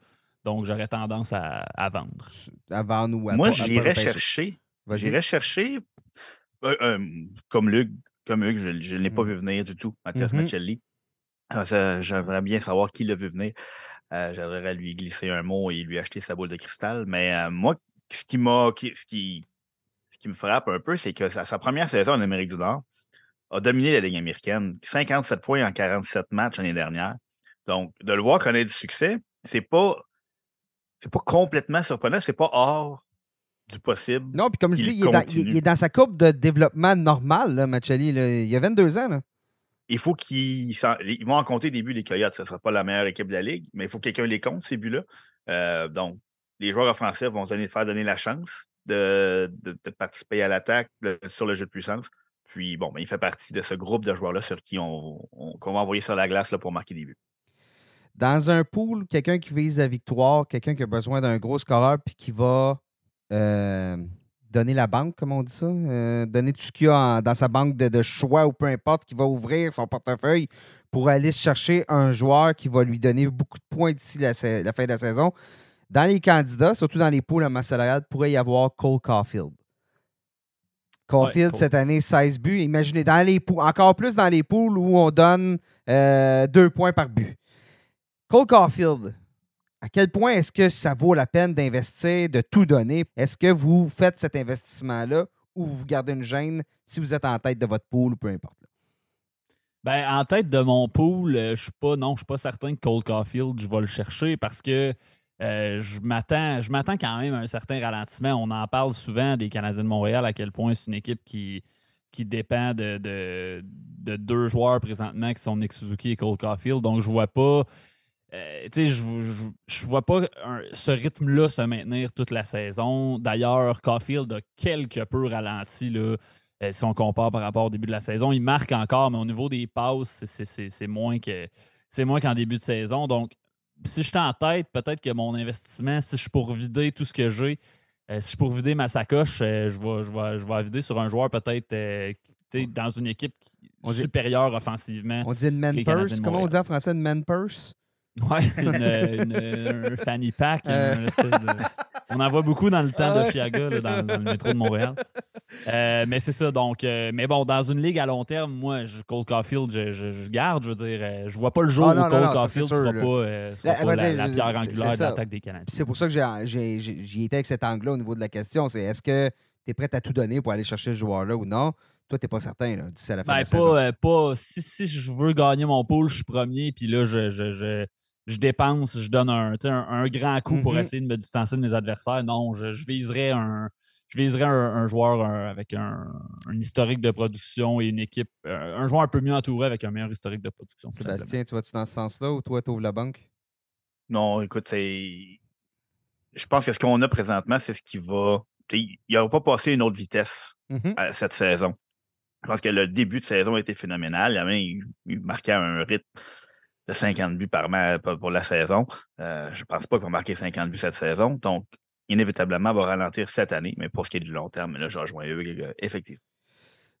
Donc, j'aurais tendance à, à vendre. À vendre ou à Moi, pas, à j'irais, pas chercher. j'irais chercher. J'irais euh, euh, chercher, comme Hugues, comme Hugues, je, je ne l'ai pas vu venir du tout, Mathias mm-hmm. Maccelli. Alors, ça, j'aimerais bien savoir qui l'a vu venir. Euh, j'aimerais à lui glisser un mot et lui acheter sa boule de cristal. Mais euh, moi, ce qui m'a, qui, ce, qui, ce qui me frappe un peu, c'est que sa, sa première saison en Amérique du Nord a dominé la Ligue américaine. cinquante-sept points en quarante-sept matchs l'année dernière. Donc, de le voir connaître du succès, c'est pas, c'est pas complètement surprenant, c'est pas hors du possible. Non, puis comme je dis, il est, dans, il est dans sa courbe de développement normale, là, Maccelli. Là, il y a vingt-deux ans, là. Il faut qu'ils ils vont en compter des buts, les Coyotes. Ce ne sera pas la meilleure équipe de la Ligue, mais il faut que quelqu'un les compte, ces buts-là. Euh, donc, les joueurs offensifs vont se donner, faire donner la chance de, de, de participer à l'attaque de, sur le jeu de puissance. Puis, bon, ben, il fait partie de ce groupe de joueurs-là sur qui on, on, qu'on va envoyer sur la glace là, pour marquer des buts. Dans un pool, quelqu'un qui vise la victoire, quelqu'un qui a besoin d'un gros scoreur puis qui va euh, donner la banque, comme on dit ça, euh, donner tout ce qu'il y a en, dans sa banque de, de choix ou peu importe, qui va ouvrir son portefeuille pour aller chercher un joueur qui va lui donner beaucoup de points d'ici la, la fin de la saison. Dans les candidats, surtout dans les poules à masse salariale, pourrait y avoir Cole Caufield. Caufield, ouais, cool. Cette année, seize buts. Imaginez, dans les poules, encore plus dans les poules où on donne euh, deux points par but. Cole Caufield, à quel point est-ce que ça vaut la peine d'investir, de tout donner? Est-ce que vous faites cet investissement-là ou vous gardez une gêne si vous êtes en tête de votre pool ou peu importe? Ben, en tête de mon pool, je suis pas, non, je suis pas certain que Cole Caufield, je vais le chercher parce que Euh, je m'attends, je m'attends quand même à un certain ralentissement. On en parle souvent des Canadiens de Montréal, à quel point c'est une équipe qui, qui dépend de, de, de deux joueurs présentement qui sont Nick Suzuki et Cole Caufield. Donc, je ne vois pas, euh, tu sais, je, je, je vois pas un, ce rythme-là se maintenir toute la saison. D'ailleurs, Caufield a quelque peu ralenti là, euh, si on compare par rapport au début de la saison. Il marque encore, mais au niveau des passes, c'est, c'est, c'est, c'est moins que, c'est moins qu'en début de saison. Donc, si je suis en tête, peut-être que mon investissement, si je suis pour vider tout ce que j'ai, euh, si je suis pour vider ma sacoche, euh, je, vais, je, vais, je vais vider sur un joueur peut-être euh, dans une équipe on supérieure dit, offensivement. On dit une man purse. Comment on dit en français une man purse? Oui, un fanny pack. Euh. Une espèce de... On en voit beaucoup dans le temps de Chiaga, là, dans, dans le métro de Montréal. Euh, mais c'est ça. Donc, euh, mais bon, dans une ligue à long terme, moi, je, Cole Caufield, je, je, je garde. Je veux dire, euh, je vois pas le jour ah, non, où Cole non, non, Caufield ne sera pas, euh, sera la, pas la, la pierre angulaire de l'attaque des Canadiens. C'est pour ça que j'ai, j'ai, j'y étais avec cet angle-là au niveau de la question. C'est est-ce que tu es prêt à tout donner pour aller chercher ce joueur-là ou non? Toi, t'es pas certain, là, d'ici à la fin ben, de la pas, saison. Euh, pas, si, si je veux gagner mon pool, je suis premier, puis là, je... je, je Je dépense, je donne un, un, un grand coup mm-hmm. pour essayer de me distancer de mes adversaires. Non, je, je viserais un, je viserais un, un joueur un, avec un, un historique de production et une équipe, un, un joueur un peu mieux entouré avec un meilleur historique de production. Sébastien, tu vas-tu dans ce sens-là ou toi, t'ouvres la banque? Non, écoute, c'est... je pense que ce qu'on a présentement, c'est ce qui va... Il n'aura pas passé une autre vitesse mm-hmm. à cette saison. Je pense que le début de saison a été phénoménal. Il, il marquait un rythme de cinquante buts par match pour la saison. Euh, je ne pense pas qu'on va marquer cinquante buts cette saison. Donc, inévitablement, va ralentir cette année. Mais pour ce qui est du long terme, là, je rejoins eux, effectivement.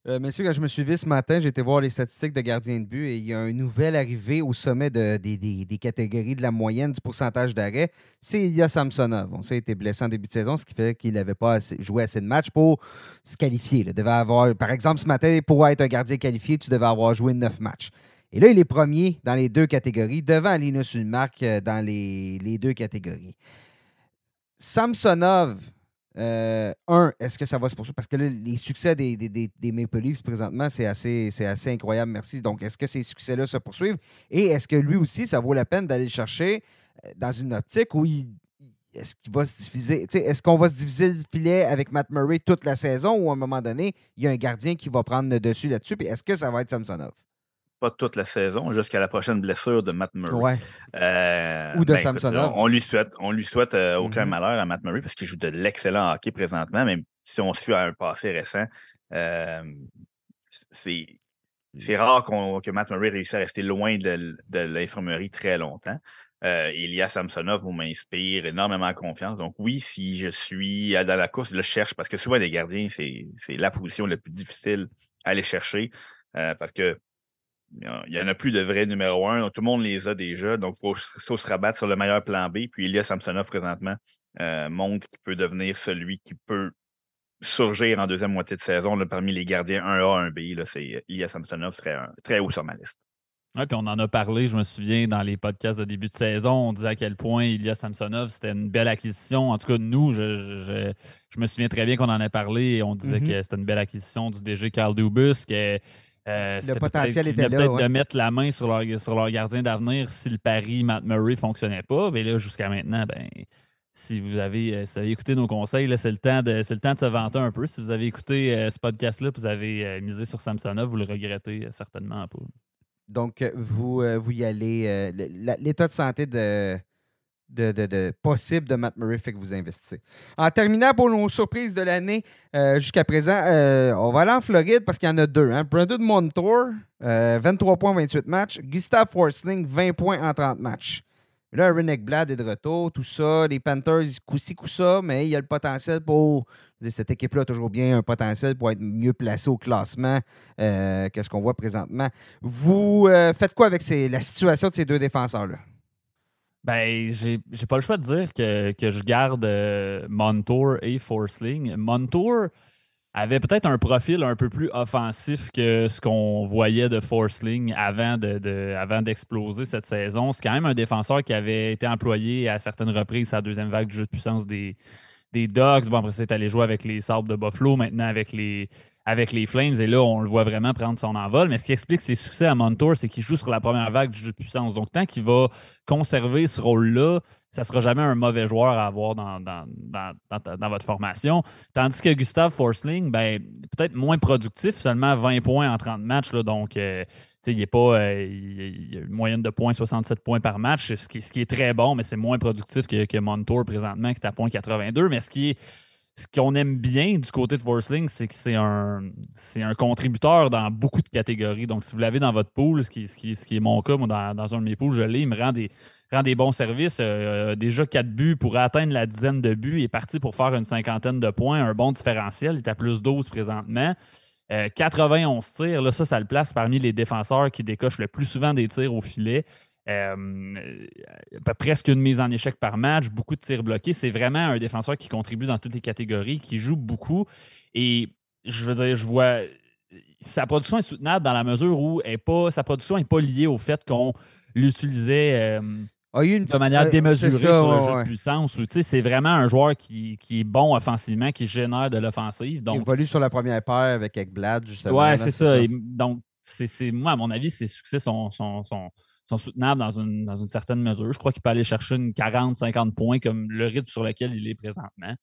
Euh, messieurs, quand je me suis vu ce matin, j'ai été voir les statistiques de gardien de but et il y a un nouvel arrivé au sommet de, des, des, des catégories de la moyenne du pourcentage d'arrêt. C'est Ilya Samsonov. On sait qu'il était blessé en début de saison, ce qui fait qu'il n'avait pas assez, joué assez de matchs pour se qualifier. Là. Devait avoir, par exemple, ce matin, pour être un gardien qualifié, tu devais avoir joué neuf matchs. Et là, il est premier dans les deux catégories, devant Linus Ulmark dans les, les deux catégories. Samsonov, euh, un, est-ce que ça va se poursuivre? Parce que là, les succès des, des, des, des Maple Leafs présentement, c'est assez, c'est assez incroyable, merci. Donc, est-ce que ces succès-là se poursuivent? Et est-ce que lui aussi, ça vaut la peine d'aller le chercher dans une optique où il, est-ce qu'il va se diviser? T'sais, est-ce qu'on va se diviser le filet avec Matt Murray toute la saison ou à un moment donné, il y a un gardien qui va prendre le dessus là-dessus? Puis est-ce que ça va être Samsonov? Pas toute la saison, jusqu'à la prochaine blessure de Matt Murray. Ouais. Euh, Ou de ben, Samsonov. On lui souhaite, on lui souhaite euh, aucun mm-hmm. malheur à Matt Murray parce qu'il joue de l'excellent hockey présentement, même si on se fie à un passé récent. Euh, c'est, c'est rare qu'on, que Matt Murray réussisse à rester loin de, de l'infirmerie très longtemps. Euh, Ilya Samsonov m'inspire énormément de confiance. Donc oui, si je suis dans la course, le cherche parce que souvent les gardiens, c'est, c'est la position la plus difficile à aller chercher euh, parce que il n'y en a plus de vrais numéro un. Tout le monde les a déjà. Donc, il faut, faut se rabattre sur le meilleur plan B. Puis, Ilya Samsonov, présentement, euh, montre qu'il peut devenir celui qui peut surgir en deuxième moitié de saison. Là, parmi les gardiens un A, un B, là, c'est, Ilya Samsonov serait un, très haut sur ma liste. Oui, puis on en a parlé, je me souviens, dans les podcasts de début de saison. On disait à quel point Ilya Samsonov, c'était une belle acquisition. En tout cas, nous, je, je, je, je me souviens très bien qu'on en a parlé. Et on disait mm-hmm. que c'était une belle acquisition du D G Carl Dubus. Que, Euh, le potentiel était là. Peut-être ouais. de mettre la main sur leur, sur leur gardien d'avenir si le pari Matt Murray ne fonctionnait pas. Mais là, jusqu'à maintenant, ben, si vous avez, si vous avez écouté nos conseils, là, c'est, le temps de, c'est le temps de se vanter un peu. Si vous avez écouté euh, ce podcast-là et vous avez euh, misé sur Samsonov, vous le regrettez euh, certainement pas. Donc, vous, euh, vous y allez. Euh, le, la, l'état de santé de, de, de, de possible de Matt Murray, fait que vous investissez. En terminant pour nos surprises de l'année euh, jusqu'à présent, euh, on va aller en Floride parce qu'il y en a deux. Hein? Brandon Montour, euh, vingt-trois points en vingt-huit matchs. Gustav Forsling, vingt points en trente matchs. Là, Renekblad est de retour, tout ça. Les Panthers, coup-ci, coup-ça, mais il y a le potentiel pour... Cette équipe-là a toujours bien un potentiel pour être mieux placée au classement euh, que ce qu'on voit présentement. Vous euh, faites quoi avec ces, la situation de ces deux défenseurs-là? Bien, j'ai, j'ai pas le choix de dire que, que je garde euh, Montour et Forsling. Montour avait peut-être un profil un peu plus offensif que ce qu'on voyait de Forsling avant, de, de, avant d'exploser cette saison. C'est quand même un défenseur qui avait été employé à certaines reprises à la deuxième vague du jeu de puissance des, des Ducks. Bon, après, c'est allé jouer avec les Sabres de Buffalo, maintenant avec les, avec les Flames. Et là, on le voit vraiment prendre son envol. Mais ce qui explique ses succès à Montour, c'est qu'il joue sur la première vague du jeu de puissance. Donc, tant qu'il va conserver ce rôle-là, ça ne sera jamais un mauvais joueur à avoir dans, dans, dans, dans, dans votre formation. Tandis que Gustav Forsling, ben, peut-être moins productif, seulement vingt points en trente matchs. Là, donc, euh, il n'y a pas euh, il y a une moyenne de points, soixante-sept points par match, ce qui, ce qui est très bon, mais c'est moins productif que, que Montour présentement, qui est à point quatre-vingt-deux. Mais ce qui est Ce qu'on aime bien du côté de Forsling, c'est que c'est un, c'est un contributeur dans beaucoup de catégories. Donc, si vous l'avez dans votre pool, ce qui, ce qui, ce qui est mon cas, moi, dans, dans un de mes pools, je l'ai, il me rend des, rend des bons services. Euh, déjà quatre buts pour atteindre la dizaine de buts. Il est parti pour faire une cinquantaine de points, un bon différentiel. Il est à plus douze présentement. Euh, quatre-vingt-onze tirs, là, ça, ça le place parmi les défenseurs qui décochent le plus souvent des tirs au filet. Euh, presque une mise en échec par match, beaucoup de tirs bloqués. C'est vraiment un défenseur qui contribue dans toutes les catégories, qui joue beaucoup. Et je veux dire, je vois sa production est soutenable dans la mesure où elle est pas, sa production n'est pas liée au fait qu'on l'utilisait euh, ah, une de petite, manière démesurée ça, sur ouais, le jeu ouais. de puissance. Où, c'est vraiment un joueur qui, qui est bon offensivement, qui génère de l'offensive. Donc, il évolue sur la première paire avec Ekblad, justement. Oui, c'est, c'est ça. ça. Et donc, c'est, c'est, moi, à mon avis, ses succès sont... sont, sont sont soutenables dans une, dans une certaine mesure. Je crois qu'il peut aller chercher une quarante à cinquante points comme le rythme sur lequel il est présentement.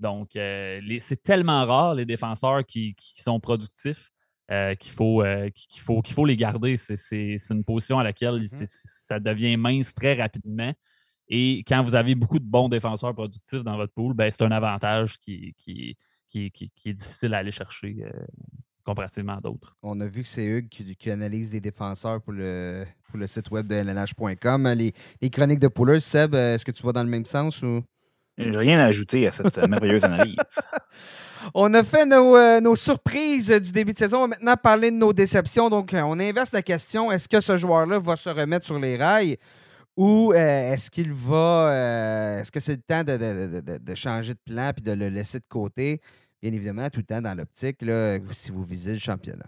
Donc, euh, les, c'est tellement rare, les défenseurs qui, qui sont productifs, euh, qu'il faut, euh, qu'il faut, qu'il faut les garder. C'est, c'est, c'est une position à laquelle c'est, c'est, ça devient mince très rapidement. Et quand vous avez beaucoup de bons défenseurs productifs dans votre pool, ben, c'est un avantage qui, qui, qui, qui, qui est difficile à aller chercher euh, comparativement à d'autres. On a vu que c'est Hugues qui, qui analyse les défenseurs pour le, pour le site web de L N H point com. Les, les chroniques de Poulers, Seb, est-ce que tu vas dans le même sens? Ou j'ai rien à ajouter à cette merveilleuse analyse. On a fait nos, euh, nos surprises du début de saison. On va maintenant parler de nos déceptions. Donc, on inverse la question. Est-ce que ce joueur-là va se remettre sur les rails ou euh, est-ce qu'il va... Euh, est-ce que c'est le temps de, de, de, de changer de plan et de le laisser de côté? Bien évidemment, tout le temps dans l'optique, là, si vous visez le championnat.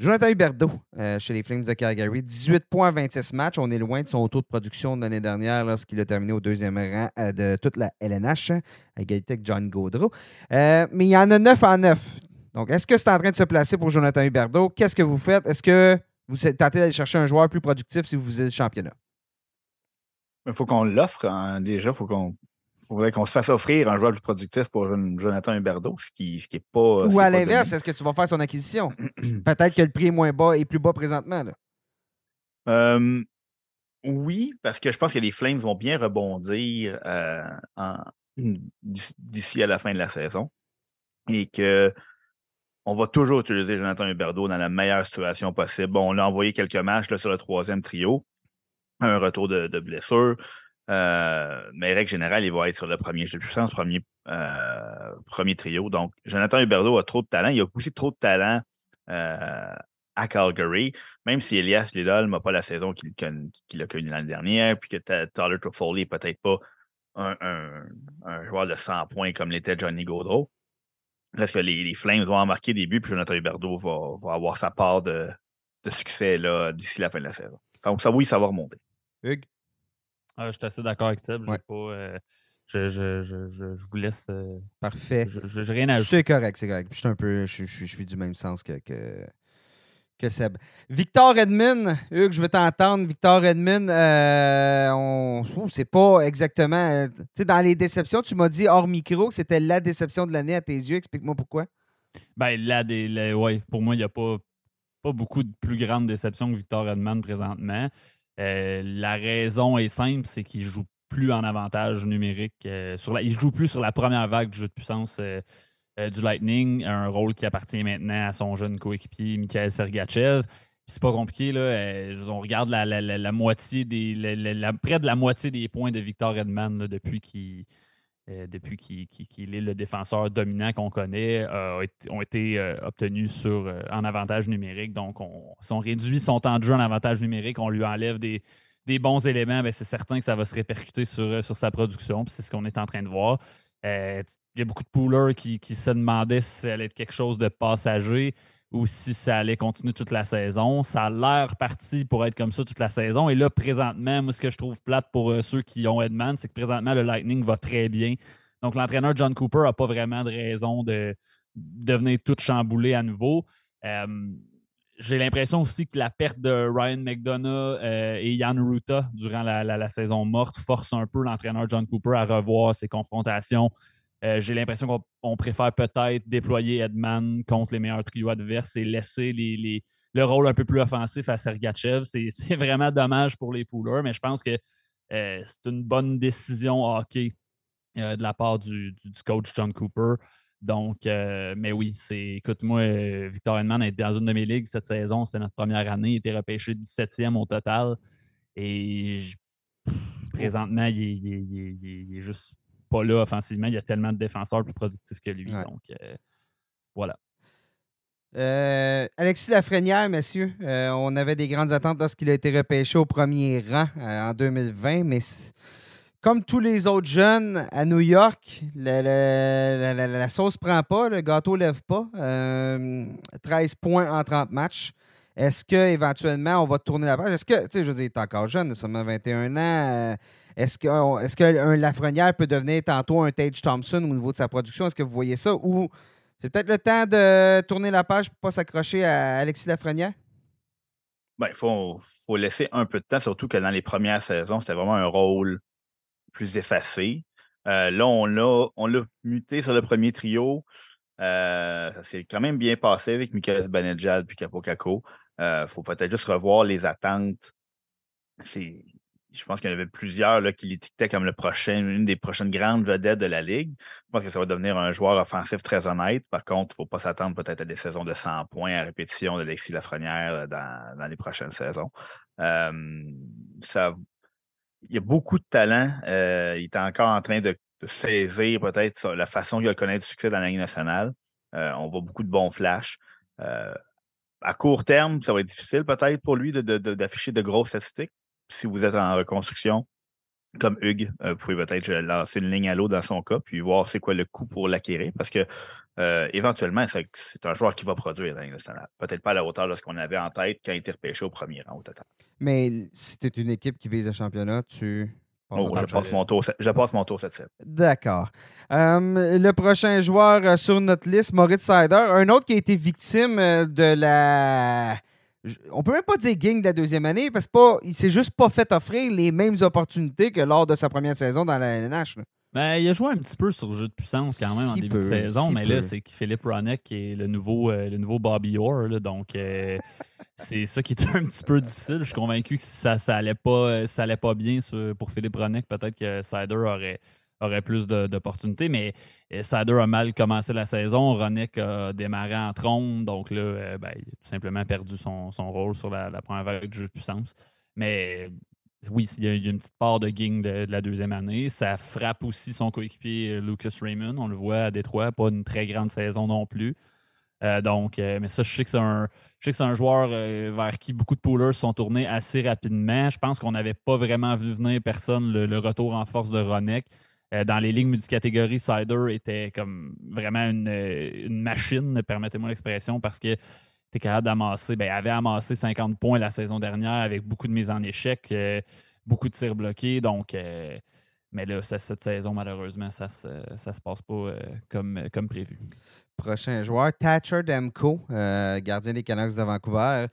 Jonathan Huberdeau, euh, chez les Flames de Calgary, dix-huit points en vingt-six matchs. On est loin de son taux de production de l'année dernière lorsqu'il a terminé au deuxième rang euh, de toute la L N H, hein, à égalité avec Yanni Gourde. Euh, mais il y en a neuf en neuf. Donc, est-ce que c'est en train de se placer pour Jonathan Huberdeau? Qu'est-ce que vous faites? Est-ce que vous tentez d'aller chercher un joueur plus productif si vous visez le championnat? Il faut qu'on l'offre, hein, déjà. Il faut qu'on... Il faudrait qu'on se fasse offrir un joueur plus productif pour Jonathan Huberdeau, ce qui n'est ce qui pas... Ou à l'inverse, donné. Est-ce que tu vas faire son acquisition? Peut-être que le prix est moins bas et plus bas présentement. Là. Euh, oui, parce que je pense que les Flames vont bien rebondir euh, en, d'ici à la fin de la saison et que on va toujours utiliser Jonathan Huberdeau dans la meilleure situation possible. Bon, on l'a envoyé quelques matchs là, sur le troisième trio, un retour de, de blessure. Euh, mais règle générale, il va être sur le premier jeu de puissance, premier, euh, premier trio. Donc, Jonathan Huberdeau a trop de talent. Il a aussi trop de talent euh, à Calgary, même si Elias Lidholm n'a pas la saison qu'il, qu'il a connue l'année dernière, puis que Tyler Toffoli n'est peut-être pas un, un, un joueur de cent points comme l'était Yanni Gourde. Parce que les, les Flames vont en marquer des buts, puis Jonathan Huberdeau va, va avoir sa part de, de succès là, d'ici la fin de la saison. Donc, ça, oui, ça va remonter. Hugues? Ah, je suis assez d'accord avec Seb. Ouais. Pas, euh, je, je, je, je, je vous laisse. Euh, Parfait. Je, je, je rien à ajouter. C'est correct, c'est correct. Je suis un peu. Je, je, je suis du même sens que, que, que Seb. Victor Hedman, Hugues, je veux t'entendre. Victor Hedman, euh, on oh, c'est pas exactement. Tu sais, dans les déceptions, tu m'as dit hors micro que c'était la déception de l'année à tes yeux. Explique-moi pourquoi. Ben, là, des, là ouais, pour moi, il n'y a pas, pas beaucoup de plus grandes déceptions que Victor Hedman présentement. Euh, la raison est simple, c'est qu'il joue plus en avantage numérique. Euh, sur la, il joue plus sur la première vague du jeu de puissance euh, euh, du Lightning, un rôle qui appartient maintenant à son jeune coéquipier Mikhail Sergachev. C'est pas compliqué, là. Euh, on regarde la, la, la, la moitié des. La, la, la, près de la moitié des points de Victor Hedman là, depuis qu'il euh, depuis qu'il, qu'il, qu'il est le défenseur dominant qu'on connaît, euh, ont été euh, obtenus sur, euh, en avantage numérique. Donc, on, si on réduit son temps de jeu en avantage numérique, on lui enlève des, des bons éléments, bien, c'est certain que ça va se répercuter sur, sur sa production. Puis c'est ce qu'on est en train de voir. Euh, il y a beaucoup de poolers qui, qui se demandaient si ça allait être quelque chose de passager ou si ça allait continuer toute la saison. Ça a l'air parti pour être comme ça toute la saison. Et là, présentement, moi, ce que je trouve plate pour euh, ceux qui ont Hedman, c'est que présentement, le Lightning va très bien. Donc, l'entraîneur John Cooper n'a pas vraiment de raison de, de venir tout chambouler à nouveau. Euh, j'ai l'impression aussi que la perte de Ryan McDonagh euh, et Jan Ruta durant la, la, la saison morte force un peu l'entraîneur John Cooper à revoir ses confrontations. Euh, j'ai l'impression qu'on on préfère peut-être déployer Hedman contre les meilleurs trios adverses et laisser les, les, le rôle un peu plus offensif à Sergachev. C'est, c'est vraiment dommage pour les poolers, mais je pense que euh, c'est une bonne décision hockey euh, de la part du, du, du coach John Cooper. Donc, euh, mais oui, c'est écoute-moi, Victor Hedman est dans une de mes ligues cette saison. C'était notre première année. Il était repêché dix-septième au total. Et je, présentement, il est, il est, il est, il est juste... pas là offensivement, il y a tellement de défenseurs plus productifs que lui. Ouais. Donc, euh, voilà. Euh, Alexis Lafrenière, messieurs, euh, on avait des grandes attentes lorsqu'il a été repêché au premier rang euh, en deux mille vingt, mais comme tous les autres jeunes à New York, la, la, la, la sauce ne prend pas, le gâteau ne lève pas. Euh, treize points en trente matchs. Est-ce qu'éventuellement, on va tourner la page? Est-ce que, tu sais, je veux dire, il est encore jeune, il a seulement vingt et un ans. Euh, Est-ce qu'un est-ce que Lafrenière peut devenir tantôt un Tage Thompson au niveau de sa production? Est-ce que vous voyez ça? Ou c'est peut-être le temps de tourner la page pour ne pas s'accrocher à Alexis Lafrenière? Bien, il faut, faut laisser un peu de temps, surtout que dans les premières saisons, c'était vraiment un rôle plus effacé. Euh, là, on l'a, on l'a muté sur le premier trio. Euh, ça s'est quand même bien passé avec Mikael Zibanejad puis Capocaco. Il euh, faut peut-être juste revoir les attentes. C'est... Je pense qu'il y en avait plusieurs là, qui l'étiquetaient comme le prochain, une des prochaines grandes vedettes de la Ligue. Je pense que ça va devenir un joueur offensif très honnête. Par contre, il ne faut pas s'attendre peut-être à des saisons de cent points à répétition d'Alexis Lafrenière dans, dans les prochaines saisons. Euh, ça, il y a beaucoup de talent. Euh, il est encore en train de, de saisir peut-être la façon qu'il a connu du succès dans la Ligue nationale. Euh, on voit beaucoup de bons flashs. Euh, à court terme, ça va être difficile peut-être pour lui de, de, de, d'afficher de grosses statistiques. Si vous êtes en reconstruction, comme Hugues, euh, vous pouvez peut-être lancer une ligne à l'eau dans son cas, puis voir c'est quoi le coût pour l'acquérir, parce que euh, éventuellement, c'est, c'est un joueur qui va produire dans la Ligue nationale. Peut-être pas à la hauteur de ce qu'on avait en tête quand il était repêché au premier rang au total. Mais si tu es une équipe qui vise le championnat, tu... Oh, je, passe mon tour, je passe mon tour cette semaine. D'accord. Euh, le prochain joueur sur notre liste, Moritz Seider, un autre qui a été victime de la... On peut même pas dire gang de la deuxième année parce qu'il ne s'est juste pas fait offrir les mêmes opportunités que lors de sa première saison dans la N H. Ben, il a joué un petit peu sur le jeu de puissance quand même si en début peu, de saison, si mais peu. Là, c'est Filip Hronek qui est le nouveau, euh, le nouveau Bobby Orr. Là, donc, euh, c'est ça qui était un petit peu difficile. Je suis convaincu que si ça n'allait ça pas, ça pas bien sur, pour Filip Hronek, peut-être que Seider aurait... aurait plus de, d'opportunités, mais Seider a mal commencé la saison. Hronek a démarré en trombe, donc là, euh, ben, il a tout simplement perdu son, son rôle sur la, la première vague du jeu de puissance. Mais oui, il y a, il y a une petite part de gang de, de la deuxième année. Ça frappe aussi son coéquipier Lucas Raymond. On le voit à Détroit, pas une très grande saison non plus. Euh, donc, euh, mais ça, je sais que c'est un, je sais que c'est un joueur euh, vers qui beaucoup de poolers se sont tournés assez rapidement. Je pense qu'on n'avait pas vraiment vu venir personne le, le retour en force de Hronek. Dans les ligues multicatégories, Seider était comme vraiment une, une machine, permettez-moi l'expression, parce que était capable d'amasser. Bien, avait amassé cinquante points la saison dernière avec beaucoup de mises en échec, euh, beaucoup de tirs bloqués. Donc, euh, mais là, ça, cette saison, malheureusement, ça se ça se passe pas euh, comme, comme prévu. Prochain joueur, Thatcher Demko, euh, gardien des Canucks de Vancouver.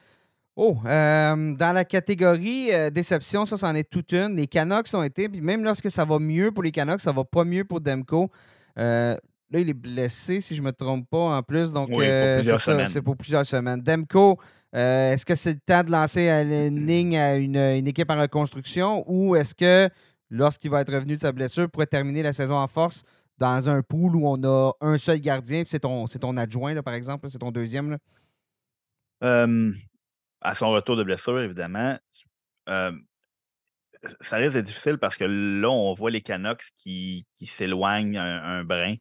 Oh, euh, dans la catégorie euh, déception, ça, c'en est toute une. Les Canucks ont été, puis même lorsque ça va mieux pour les Canucks, ça va pas mieux pour Demko. Euh, là, il est blessé, si je me trompe pas, en plus. Donc, oui, euh, pour c'est, ça, c'est pour plusieurs semaines. Demko, euh, est-ce que c'est le temps de lancer une ligne à une, une équipe en reconstruction ou est-ce que lorsqu'il va être revenu de sa blessure, pourrait terminer la saison en force dans un pool où on a un seul gardien, puis c'est ton, c'est ton adjoint, là, par exemple, là, c'est ton deuxième. Là. Euh, à son retour de blessure, évidemment, euh, ça risque d'être difficile parce que là, on voit les Canucks qui, qui s'éloignent un, un brin.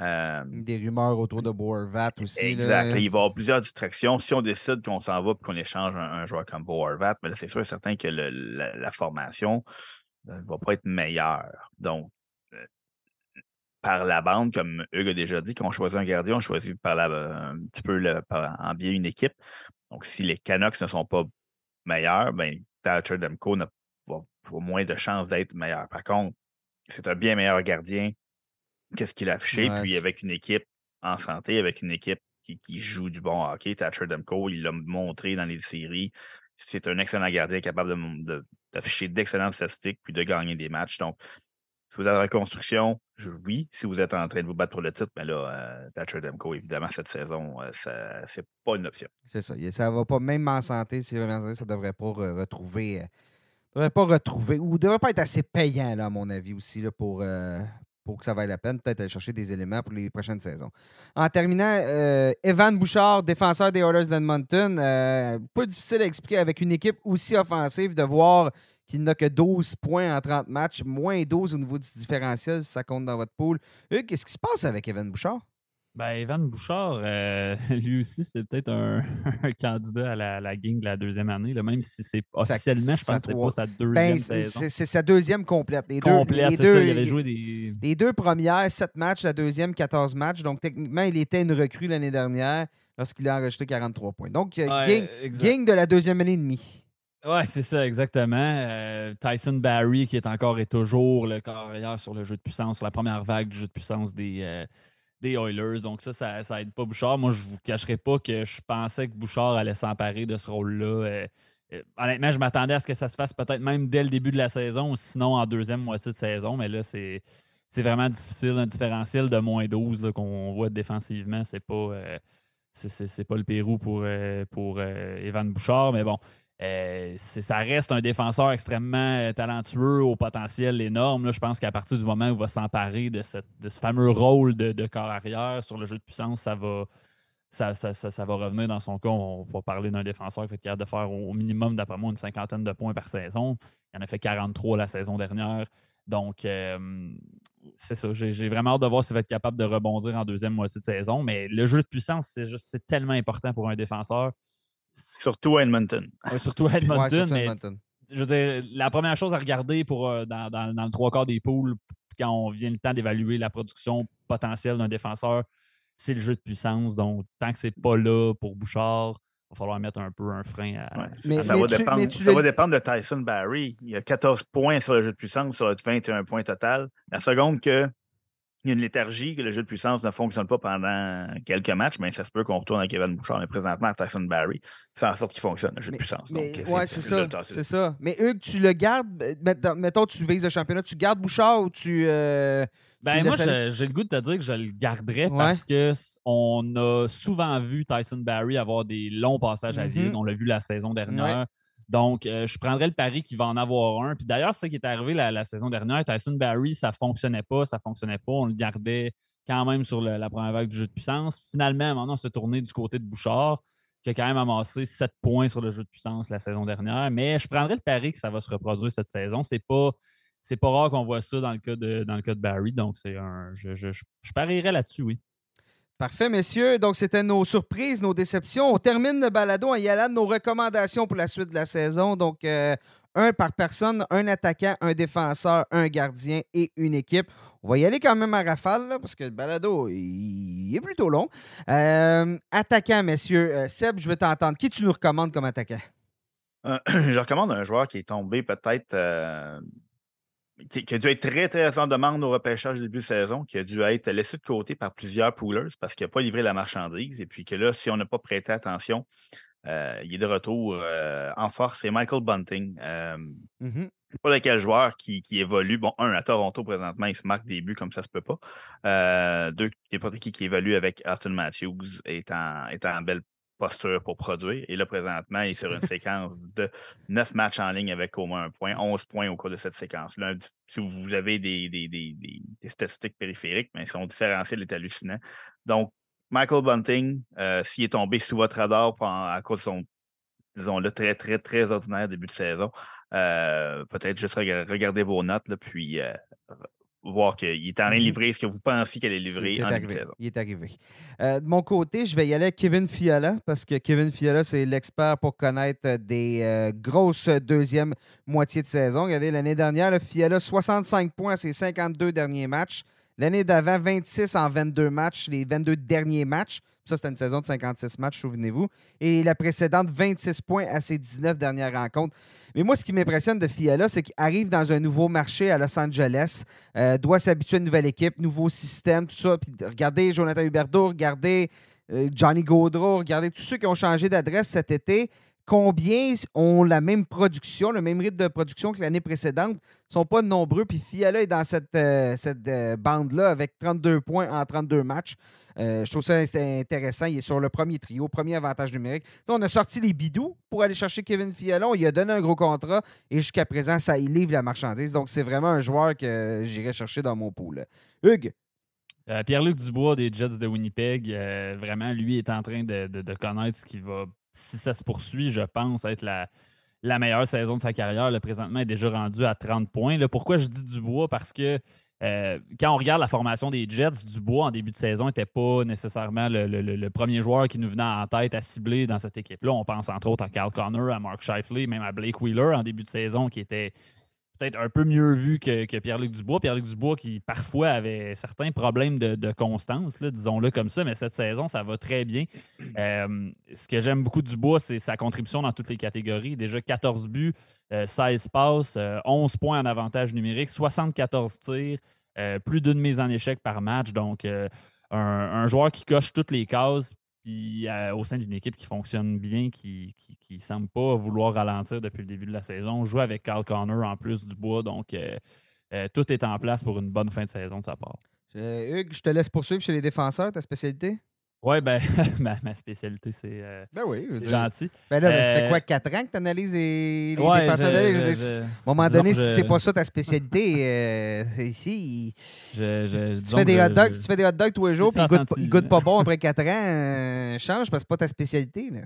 Euh, Des rumeurs autour de Boervat aussi. Exact. Là. Il va y avoir plusieurs distractions. Si on décide qu'on s'en va et qu'on échange un, un joueur comme Boervat, mais là, c'est sûr et certain que le, la, la formation ne va pas être meilleure. Donc, euh, par la bande, comme Hugues a déjà dit, quand on choisit un gardien, on choisit par la, un petit peu le, par, en biais une équipe. Donc, si les Canucks ne sont pas meilleurs, bien, Thatcher Demko n'a va, va moins de chances d'être meilleur. Par contre, c'est un bien meilleur gardien que ce qu'il a affiché, ouais. Puis avec une équipe en santé, avec une équipe qui, qui joue du bon hockey, Thatcher Demko, il l'a montré dans les séries, c'est un excellent gardien capable de, de, d'afficher d'excellentes statistiques puis de gagner des matchs. Donc, si vous êtes en reconstruction, oui. Si vous êtes en train de vous battre pour le titre, mais là, euh, Thatcher Demko, évidemment, cette saison, euh, ça, c'est pas une option. C'est ça. Ça ne va pas, même en santé, si ça ne devrait pas retrouver... Euh, devrait pas retrouver ou ne devrait pas être assez payant, là, à mon avis, aussi, là, pour... Euh, pour que ça vaille la peine, peut-être aller chercher des éléments pour les prochaines saisons. En terminant, euh, Evan Bouchard, défenseur des Oilers d'Edmonton, euh, peu difficile à expliquer avec une équipe aussi offensive de voir qu'il n'a que douze points en trente matchs, moins douze au niveau du différentiel, si ça compte dans votre pool. Hugues, qu'est-ce qui se passe avec Evan Bouchard? Ben, Evan Bouchard, euh, lui aussi, c'est peut-être un, un candidat à la, la gang de la deuxième année, là, même si c'est officiellement, ça, je pense que c'est pas sa deuxième ben, saison. C'est, c'est sa deuxième complète. Les complète, deux, les c'est deux, ça, il avait joué des... Les deux premières, sept matchs, la deuxième, quatorze matchs. Donc, techniquement, il était une recrue l'année dernière lorsqu'il a enregistré quarante-trois points. Donc, ouais, gang, gang de la deuxième année et demie. Oui, c'est ça, exactement. Euh, Tyson Barrie, qui est encore et toujours le carrière sur le jeu de puissance, sur la première vague du jeu de puissance des... Euh, des Oilers, donc ça, ça, ça aide pas Bouchard. Moi, je vous cacherai pas que je pensais que Bouchard allait s'emparer de ce rôle-là. Euh, euh, honnêtement, je m'attendais à ce que ça se fasse peut-être même dès le début de la saison, ou sinon en deuxième moitié de saison, mais là, c'est, c'est vraiment difficile. Un différentiel de moins douze là, qu'on voit défensivement, c'est pas, euh, c'est, c'est, c'est pas le Pérou pour, euh, pour euh, Evan Bouchard, mais bon, euh, c'est, ça reste un défenseur extrêmement talentueux, au potentiel énorme. Là, je pense qu'à partir du moment où il va s'emparer de, cette, de ce fameux rôle de, de corps arrière sur le jeu de puissance, ça va, ça, ça, ça, ça va revenir dans son cas. On va parler d'un défenseur qui va être capable de faire au, au minimum, d'après moi, une cinquantaine de points par saison. Il en a fait quarante-trois la saison dernière. Donc, euh, c'est ça. J'ai, j'ai vraiment hâte de voir s'il va être capable de rebondir en deuxième moitié de saison. Mais le jeu de puissance, c'est, juste, c'est tellement important pour un défenseur. Surtout à Edmonton. Ouais, surtout à Edmonton. Ouais, surtout mais, Edmonton. Je veux dire, la première chose à regarder pour, euh, dans, dans, dans le trois quarts des poules, quand on vient le temps d'évaluer la production potentielle d'un défenseur, c'est le jeu de puissance. Donc, tant que c'est pas là pour Bouchard, il va falloir mettre un peu un frein à. Ouais. Mais, à ça mais va, tu, dépendre, mais tu ça va dépendre de Tyson Barrie. Il a quatorze points sur le jeu de puissance, sur le vingt et un points total. La seconde que. Il y a une léthargie, que le jeu de puissance ne fonctionne pas pendant quelques matchs, mais ça se peut qu'on retourne avec Evan Bouchard, mais présentement à Tyson Barrie, fait en sorte qu'il fonctionne, le jeu mais, de puissance. Oui, c'est, c'est ça. C'est ça. Mais Hugues, tu le gardes, mettons, tu vises le championnat, tu gardes Bouchard ou tu... Euh, ben tu moi, je, j'ai le goût de te dire que je le garderais ouais. Parce qu'on a souvent vu Tyson Barrie avoir des longs passages mm-hmm. à vide. On l'a vu la saison dernière. Ouais. Donc, euh, je prendrais le pari qu'il va en avoir un. Puis d'ailleurs, c'est ça qui est arrivé la, la saison dernière. Tyson Barrie, ça ne fonctionnait pas, ça ne fonctionnait pas. On le gardait quand même sur le, la première vague du jeu de puissance. Finalement, maintenant, on s'est tourné du côté de Bouchard, qui a quand même amassé sept points sur le jeu de puissance la saison dernière. Mais je prendrais le pari que ça va se reproduire cette saison. C'est pas, c'est pas rare qu'on voit ça dans le cas de, dans le cas de Barrie. Donc, c'est un, je, je, je, je parierais là-dessus, oui. Parfait, messieurs. Donc, c'était nos surprises, nos déceptions. On termine le balado en y allant de nos recommandations pour la suite de la saison. Donc, euh, un par personne, un attaquant, un défenseur, un gardien et une équipe. On va y aller quand même à rafale, là, parce que le balado, il est plutôt long. Euh, attaquant, messieurs. Euh, Seb, je veux t'entendre. Qui tu nous recommandes comme attaquant? Euh, je recommande un joueur qui est tombé peut-être... Euh... qui a dû être très, très en demande au repêchage début de saison, qui a dû être laissé de côté par plusieurs poolers parce qu'il n'a pas livré la marchandise et puis que là, si on n'a pas prêté attention, euh, il est de retour euh, en force. C'est Michael Bunting. Euh, mm-hmm. C'est pas lequel joueur qui, qui évolue. Bon, un, à Toronto, présentement, il se marque des buts comme ça se peut pas. Euh, deux, n'importe qui qui évolue avec Austin Matthews est en, est en belle posture pour produire. Et là, présentement, il est sur une séquence de neuf matchs en ligne avec au moins un point, onze points au cours de cette séquence-là. Si vous avez des, des, des, des statistiques périphériques, mais son différentiel est hallucinant. Donc, Michael Bunting, euh, s'il est tombé sous votre radar pendant, à cause de son, disons-le, très, très, très ordinaire début de saison, euh, peut-être juste reg- regardez vos notes, là, puis euh, voir qu'il est en train de livrer ce que vous pensiez qu'elle est livrée en début de saison. Il est arrivé. Euh, de mon côté, je vais y aller avec Kevin Fiala, parce que Kevin Fiala, c'est l'expert pour connaître des euh, grosses deuxièmes moitiés de saison. Regardez, l'année dernière, là, Fiala, soixante-cinq points à ses cinquante-deux derniers matchs. L'année d'avant, vingt-six en vingt-deux matchs, les vingt-deux derniers matchs. Ça, c'était une saison de cinquante-six matchs, souvenez-vous. Et la précédente, vingt-six points à ses dix-neuf dernières rencontres. Mais moi, ce qui m'impressionne de Fiala, c'est qu'il arrive dans un nouveau marché à Los Angeles, euh, doit s'habituer à une nouvelle équipe, nouveau système, tout ça. Puis regardez Jonathan Huberdeau, regardez euh, Yanni Gourde, regardez tous ceux qui ont changé d'adresse cet été. Combien ont la même production, le même rythme de production que l'année précédente? Ils ne sont pas nombreux. Puis Fiala est dans cette, euh, cette euh, bande-là avec trente-deux points en trente-deux matchs. Euh, je trouve ça intéressant. Il est sur le premier trio, premier avantage numérique. Donc, on a sorti les bidous pour aller chercher Kevin Fiala. Il a donné un gros contrat et jusqu'à présent, ça il livre la marchandise. Donc, c'est vraiment un joueur que j'irai chercher dans mon pool. Hugues? Euh, Pierre-Luc Dubois des Jets de Winnipeg. Euh, vraiment, lui est en train de, de, de connaître ce qui va... Si ça se poursuit, je pense être la, la meilleure saison de sa carrière. Là, présentement, il est déjà rendu à trente points. Là, pourquoi je dis Dubois? Parce que euh, quand on regarde la formation des Jets, Dubois, en début de saison, n'était pas nécessairement le, le, le premier joueur qui nous venait en tête à cibler dans cette équipe-là. On pense entre autres à Kyle Connor, à Mark Scheifele, même à Blake Wheeler en début de saison, qui était peut-être un peu mieux vu que, que Pierre-Luc Dubois. Pierre-Luc Dubois qui, parfois, avait certains problèmes de, de constance, là, disons-le comme ça, mais cette saison, ça va très bien. Euh, ce que j'aime beaucoup Dubois, c'est sa contribution dans toutes les catégories. Déjà quatorze buts, euh, seize passes, euh, onze points en avantage numérique, soixante-quatorze tirs, euh, plus d'une mise en échec par match. Donc, euh, un, un joueur qui coche toutes les cases. Puis euh, au sein d'une équipe qui fonctionne bien, qui ne semble pas vouloir ralentir depuis le début de la saison. On joue avec Kyle Connor en plus Dubois, donc euh, euh, tout est en place pour une bonne fin de saison de sa part. Euh, Hugues, je te laisse poursuivre chez les défenseurs, ta spécialité? Oui, ben ma, ma spécialité, c'est, euh, ben oui, c'est gentil. Ben là, ben, ça fait quoi, quatre ans que tu analyses les, les ouais, défenseurs? Je, je, je, je, à un moment donné, je, si c'est pas ça ta spécialité, euh, si, je, je, si, tu fais des hot dogs, je, si tu fais des hot dogs tous les jours et ils ne goûtent pas bon après quatre ans, euh, change parce que c'est pas ta spécialité. Là.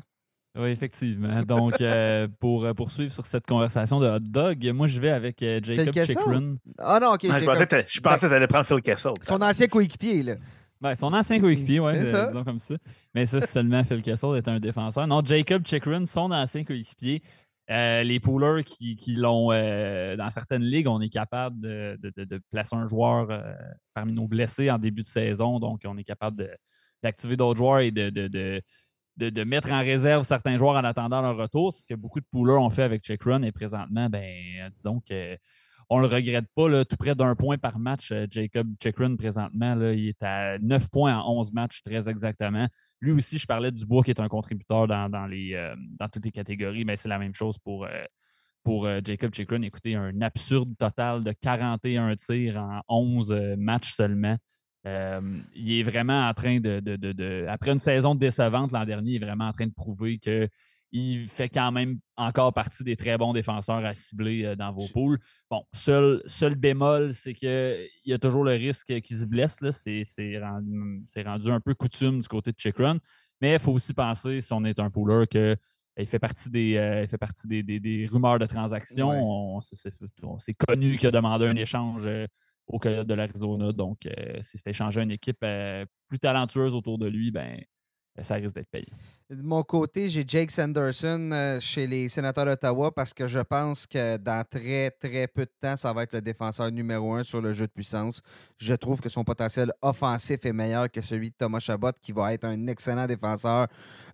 Oui, effectivement. Donc, euh, pour poursuivre sur cette conversation de hot dog, moi, je vais avec euh, Jacob Chychrun. Ah non, OK. Non, je pensais que tu allais prendre Phil Kessel. Son ancien coéquipier, là. Ben, son ancien coéquipier, oui, disons comme ça. Mais ça, c'est seulement Phil Kessel est un défenseur. Non, Jacob Chychrun, son ancien coéquipier. Euh, les poolers qui, qui l'ont... Euh, dans certaines ligues, on est capable de, de, de placer un joueur euh, parmi nos blessés en début de saison. Donc, on est capable de, d'activer d'autres joueurs et de, de, de, de, de mettre en réserve certains joueurs en attendant leur retour. C'est ce que beaucoup de poolers ont fait avec Chychrun. Et présentement, ben disons que... On ne le regrette pas, là, tout près d'un point par match. Jacob Chychrun, présentement, là, il est à neuf points en onze matchs, très exactement. Lui aussi, je parlais de Dubois, qui est un contributeur dans, dans, les, euh, dans toutes les catégories, mais c'est la même chose pour, euh, pour euh, Jacob Chychrun. Écoutez, un absurde total de quarante et un tirs en onze euh, matchs seulement. Euh, il est vraiment en train de, de, de, de... Après une saison décevante l'an dernier, il est vraiment en train de prouver que il fait quand même encore partie des très bons défenseurs à cibler dans vos poules. Bon, seul, seul bémol, c'est qu'il y a toujours le risque qu'il se blesse. Là. C'est, c'est, rendu, c'est rendu un peu coutume du côté de Chychrun. Mais il faut aussi penser, si on est un pooler, qu'il fait partie des, euh, il fait partie des, des, des rumeurs de transactions. Ouais. On, c'est, c'est, on s'est connu qu'il a demandé un échange euh, au Coyotes de l'Arizona. Donc, euh, s'il se fait changer une équipe euh, plus talentueuse autour de lui, ben ça risque d'être payé. De mon côté, j'ai Jake Sanderson euh, chez les Sénateurs d'Ottawa parce que je pense que dans très, très peu de temps, ça va être le défenseur numéro un sur le jeu de puissance. Je trouve que son potentiel offensif est meilleur que celui de Thomas Chabot, qui va être un excellent défenseur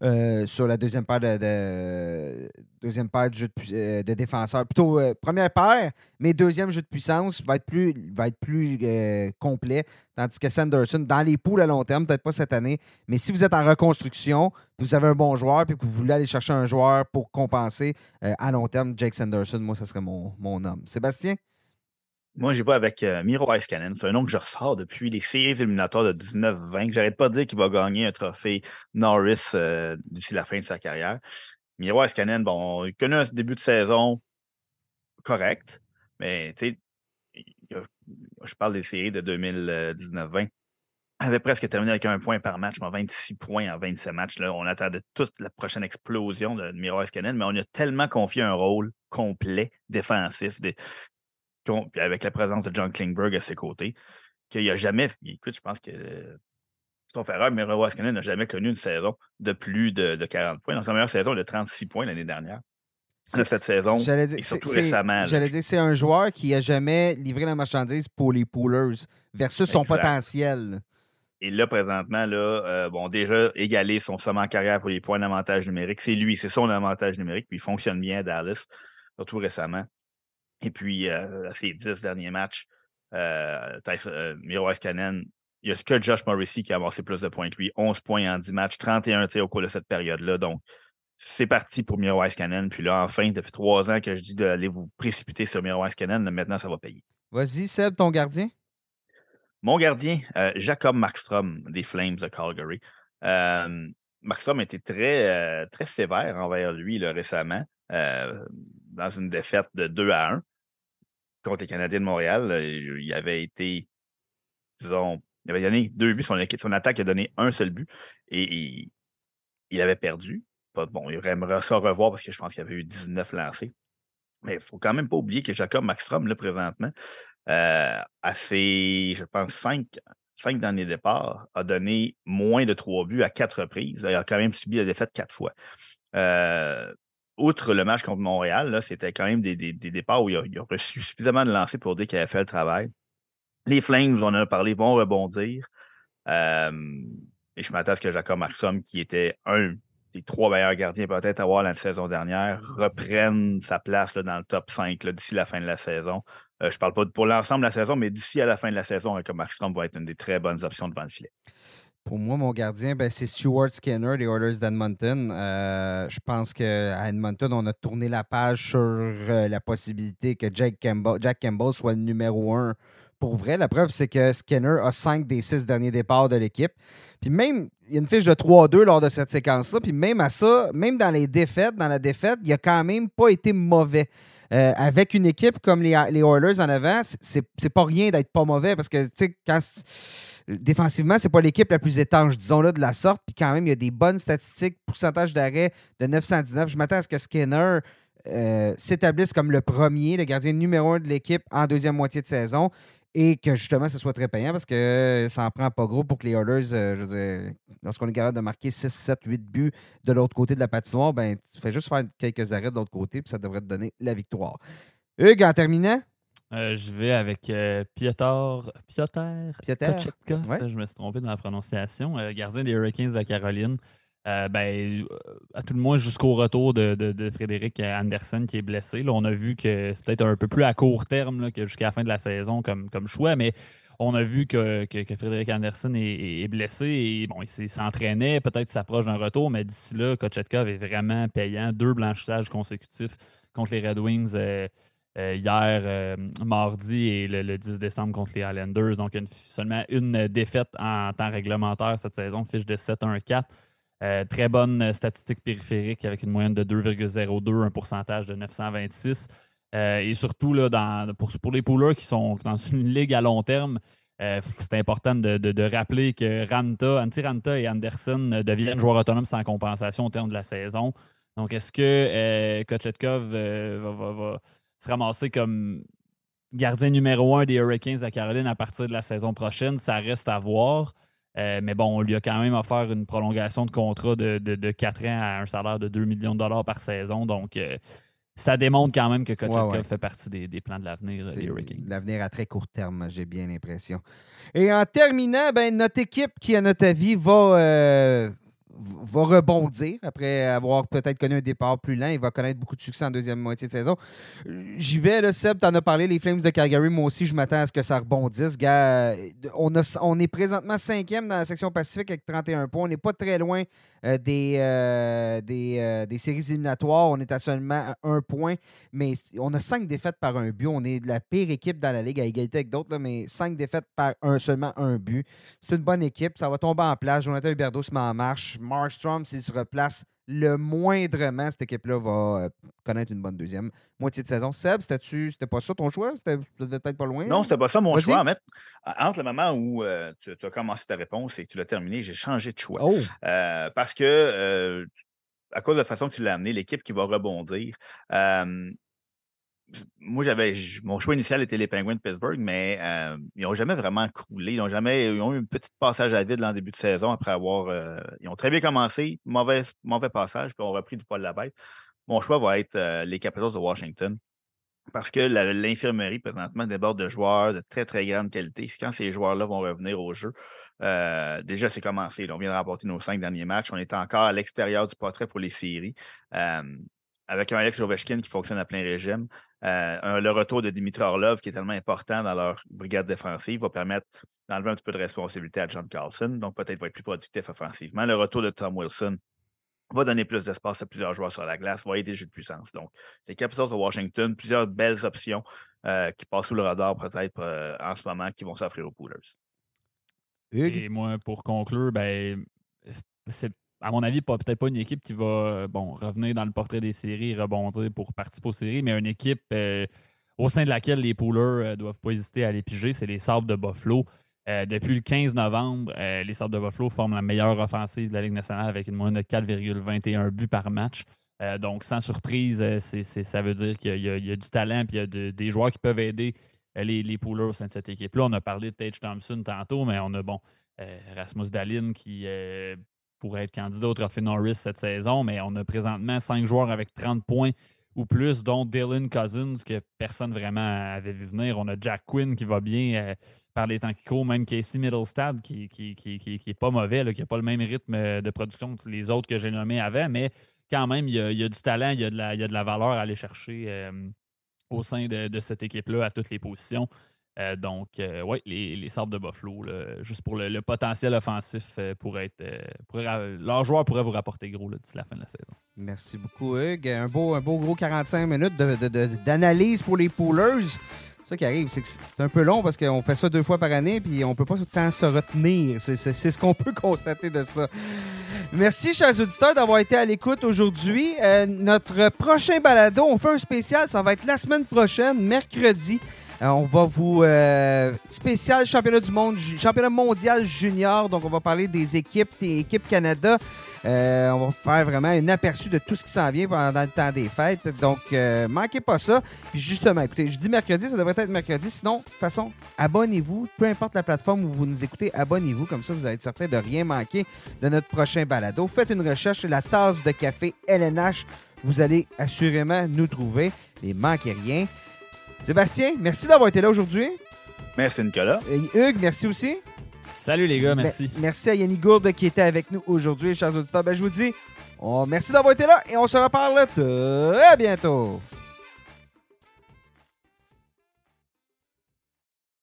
euh, sur la deuxième paire de, de deuxième paire de, jeu de, euh, de défenseurs. Plutôt euh, première paire, mais deuxième jeu de puissance va être plus, va être plus euh, complet. Tandis que Sanderson, dans les poules à long terme, peut-être pas cette année, mais si vous êtes en reconstruction, vous avez un bon joueur puis que vous voulez aller chercher un joueur pour compenser euh, à long terme, Jake Sanderson, moi, ça serait mon, mon homme. Sébastien? Moi, j'y vais avec euh, Miro Heiskanen. C'est un nom que je ressors depuis les séries éliminatoires de dix-neuf vingt. Que j'arrête pas de dire qu'il va gagner un trophée Norris euh, d'ici la fin de sa carrière. Miro Heiskanen, bon, il connaît un début de saison correct, mais tu sais, je parle des séries de deux mille dix-neuf vingt. Il avait presque terminé avec un point par match, mais vingt-six points en vingt-sept matchs. Là, on attendait toute la prochaine explosion de Miro Heiskanen, mais on a tellement confié un rôle complet, défensif, des, avec la présence de John Klingberg à ses côtés, qu'il n'y a jamais. Écoute, je pense que euh, sauf erreur, Miro Heiskanen n'a jamais connu une saison de plus de, de quarante points. Dans sa meilleure saison, il a trente-six points l'année dernière. C'est, cette saison, j'allais dire, et surtout c'est, récemment. J'allais dire, c'est un joueur qui n'a jamais livré la marchandise pour les poolers versus son exact. Potentiel. Et là, présentement, là, euh, bon, déjà égalé son sommet en carrière pour les points d'avantage numérique. C'est lui, c'est son avantage numérique. Puis il fonctionne bien à Dallas, surtout récemment. Et puis, euh, ces dix derniers matchs, euh, euh, Miro Heiskanen, il n'y a que Josh Morrissey qui a avancé plus de points que lui. onze points en dix matchs, trente et un tirs au cours de cette période-là. Donc, c'est parti pour Miro Heiskanen. Puis là, enfin, depuis trois ans que je dis d'aller vous précipiter sur Miro Heiskanen, maintenant, ça va payer. Vas-y, Seb, ton gardien. Mon gardien, euh, Jacob Markstrom des Flames de Calgary. Euh, Markstrom était très, euh, très sévère envers lui là, récemment euh, dans une défaite de deux à un contre les Canadiens de Montréal. Là, il avait été, disons, il avait donné deux buts. Son, son attaque a donné un seul but et, et il avait perdu. Bon, il aimerait ça revoir parce que je pense qu'il avait eu dix-neuf lancés. Mais il ne faut quand même pas oublier que Jacob Markstrom, là, présentement, Euh, à ses, je pense, cinq, cinq derniers départs, a donné moins de trois buts à quatre reprises. Il a quand même subi la défaite quatre fois. Euh, outre le match contre Montréal, là, c'était quand même des, des, des départs où il a, il a reçu suffisamment de lancers pour dire qu'il avait fait le travail. Les Flames, on en a parlé, vont rebondir. Euh, et je m'attends à ce que Jacob Markstrom, qui était un des trois meilleurs gardiens peut-être à voir la saison dernière, reprenne sa place là, dans le top cinq là, d'ici la fin de la saison. Euh, je ne parle pas pour l'ensemble de la saison, mais d'ici à la fin de la saison, hein, comme Markstrom va être une des très bonnes options devant le filet. Pour moi, mon gardien, ben, c'est Stuart Skinner des Oilers d'Edmonton. Euh, je pense qu'à Edmonton, on a tourné la page sur euh, la possibilité que Jack Campbell, Jack Campbell soit le numéro un. Pour vrai, la preuve, c'est que Skinner a cinq des six derniers départs de l'équipe. Puis même, il y a une fiche de trois à deux lors de cette séquence-là. Puis même à ça, même dans les défaites, dans la défaite, il n'a quand même pas été mauvais. Euh, avec une équipe comme les, les Oilers en avant, c'est, c'est pas rien d'être pas mauvais parce que, tu sais, quand défensivement, c'est pas l'équipe la plus étanche, disons-le, de la sorte. Puis quand même, il y a des bonnes statistiques, pourcentage d'arrêt de neuf cent dix-neuf. Je m'attends à ce que Skinner euh, s'établisse comme le premier, le gardien numéro un de l'équipe en deuxième moitié de saison. Et que justement, ce soit très payant parce que ça en prend pas gros pour que les Oilers, euh, je veux dire, lorsqu'on est capable de marquer six, sept, huit buts de l'autre côté de la patinoire, ben tu fais juste faire quelques arrêts de l'autre côté puis ça devrait te donner la victoire. Hugues, en terminant? Euh, je vais avec euh, Piotr Kochetkov. Ouais. Je me suis trompé dans la prononciation. Euh, gardien des Hurricanes de Caroline. Euh, ben, à tout le moins jusqu'au retour de, de, de Frédéric Andersen qui est blessé. Là, on a vu que c'est peut-être un peu plus à court terme là, que jusqu'à la fin de la saison comme, comme choix, mais on a vu que, que, que Frédéric Andersen est, est blessé et bon, il s'entraînait, peut-être s'approche d'un retour, mais d'ici là, Kochetkov est vraiment payant. Deux blanchissages consécutifs contre les Red Wings euh, euh, hier, euh, mardi et le, le dix décembre contre les Islanders. Donc, une, seulement une défaite en temps réglementaire cette saison, fiche de sept un quatre. Euh, très bonne statistique périphérique avec une moyenne de deux virgule zéro deux, un pourcentage de neuf cent vingt-six. Euh, et surtout, là, dans, pour, pour les poolers qui sont dans une ligue à long terme, euh, c'est important de, de, de rappeler que Ranta, Antti Ranta et Andersen deviennent joueurs autonomes sans compensation au terme de la saison. Donc, est-ce que euh, Kochetkov euh, va, va, va se ramasser comme gardien numéro un des Hurricanes à Caroline à partir de la saison prochaine? Ça reste à voir. Euh, mais bon, on lui a quand même offert une prolongation de contrat de, de, de quatre ans à un salaire de deux millions de dollars par saison. Donc, euh, ça démontre quand même que Kochetkov ouais, ouais. fait partie des, des plans de l'avenir des Hurricanes. L'avenir à très court terme, j'ai bien l'impression. Et en terminant, ben, notre équipe qui, à notre avis, va, euh, va rebondir après avoir peut-être connu un départ plus lent. Il va connaître beaucoup de succès en deuxième moitié de saison. J'y vais, là, Seb, t'en as parlé, les Flames de Calgary. Moi aussi, je m'attends à ce que ça rebondisse. Gars, on, a, on est présentement cinquième dans la section Pacifique avec trente et un points. On n'est pas très loin euh, des, euh, des, euh, des séries éliminatoires. On est à seulement un point, mais on a cinq défaites par un but. On est de la pire équipe dans la Ligue à égalité avec d'autres, là, mais cinq défaites par un, seulement un but. C'est une bonne équipe. Ça va tomber en place. Jonathan Huberdeau se met en marche. Markstrom, s'il se replace le moindrement, cette équipe-là va connaître une bonne deuxième moitié de saison. Seb, c'était-tu, c'était pas ça ton choix? C'était peut-être pas loin? Non, c'était pas ça mon Vas-y. choix. En fait, entre le moment où euh, tu, tu as commencé ta réponse et que tu l'as terminée, j'ai changé de choix. Oh. Euh, parce que, euh, à cause de la façon que tu l'as amené, l'équipe qui va rebondir... Euh, Moi, j'avais mon choix initial était les Penguins de Pittsburgh, mais euh, ils n'ont jamais vraiment croulé. Ils ont jamais ils ont eu un petit passage à vide en début de saison après avoir. Euh, ils ont très bien commencé, mauvais, mauvais passage, puis ont repris du poil de la bête. Mon choix va être euh, les Capitals de Washington. Parce que la, l'infirmerie, présentement, déborde de joueurs de très, très grande qualité. Quand ces joueurs-là vont revenir au jeu, euh, déjà, c'est commencé. Là, on vient de remporter nos cinq derniers matchs. On est encore à l'extérieur du portrait pour les séries. Euh, avec un Alex Ovechkin qui fonctionne à plein régime. Euh, un, le retour de Dmitry Orlov, qui est tellement important dans leur brigade défensive, va permettre d'enlever un petit peu de responsabilité à John Carlson, donc peut-être va être plus productif offensivement. Le retour de Tom Wilson va donner plus d'espace à plusieurs joueurs sur la glace, va aider le jeu de puissance. Donc, les Capitals de Washington, plusieurs belles options euh, qui passent sous le radar peut-être euh, en ce moment, qui vont s'offrir aux Poolers. Et moi, pour conclure, ben, c'est à mon avis, pas, peut-être pas une équipe qui va bon, revenir dans le portrait des séries, rebondir pour participer aux séries, mais une équipe euh, au sein de laquelle les poolers ne euh, doivent pas hésiter à les piger, c'est les Sabres de Buffalo. Euh, depuis le quinze novembre, euh, les Sabres de Buffalo forment la meilleure offensive de la Ligue nationale avec une moyenne de quatre virgule vingt et un buts par match. Euh, donc, sans surprise, euh, c'est, c'est, ça veut dire qu'il y a, il y a du talent et il y a de, des joueurs qui peuvent aider euh, les, les poolers au sein de cette équipe-là. On a parlé de Tage Thompson tantôt, mais on a bon euh, Rasmus Dahlin qui... Euh, pour être candidat au Trophée Norris cette saison, mais on a présentement cinq joueurs avec trente points ou plus, dont Dylan Cousins, que personne vraiment avait vu venir. On a Jack Quinn qui va bien euh, par les temps qui courent, même Casey Middlestad qui n'est qui, qui, qui, qui pas mauvais, là, qui n'a pas le même rythme de production que les autres que j'ai nommés avaient, mais quand même, il y a, il y a du talent, il y a, de la, il y a de la valeur à aller chercher euh, au sein de, de cette équipe-là à toutes les positions. Euh, donc, euh, oui, les, les Sabres de Buffalo, là, juste pour le, le potentiel offensif, euh, pour être, euh, pour, euh, leur joueur pourrait vous rapporter gros là, d'ici la fin de la saison. Merci beaucoup, Hugues. Un beau, un beau gros quarante-cinq minutes de, de, de, d'analyse pour les poolers. Ça qui arrive, c'est que c'est un peu long parce qu'on fait ça deux fois par année puis on ne peut pas tout le temps se retenir. C'est, c'est, c'est ce qu'on peut constater de ça. Merci, chers auditeurs, d'avoir été à l'écoute aujourd'hui. Euh, notre prochain balado, on fait un spécial, ça va être la semaine prochaine, mercredi. On va vous... Euh, spécial championnat du monde, ju- championnat mondial junior. Donc, on va parler des équipes, des équipes Canada. Euh, on va faire vraiment un aperçu de tout ce qui s'en vient pendant le temps des fêtes. Donc, euh, manquez pas ça. Puis justement, écoutez, je dis mercredi, ça devrait être mercredi. Sinon, de toute façon, abonnez-vous. Peu importe la plateforme où vous nous écoutez, abonnez-vous. Comme ça, vous allez être certain de rien manquer de notre prochain balado. Faites une recherche sur la tasse de café L N H. Vous allez assurément nous trouver. Mais manquez rien. Sébastien, merci d'avoir été là aujourd'hui. Merci, Nicolas. Et Hugues, merci aussi. Salut, les gars, merci. Ben, merci à Yanni Gourde qui était avec nous aujourd'hui, chers auditeurs. Ben, je vous dis, oh, merci d'avoir été là et on se reparle très bientôt.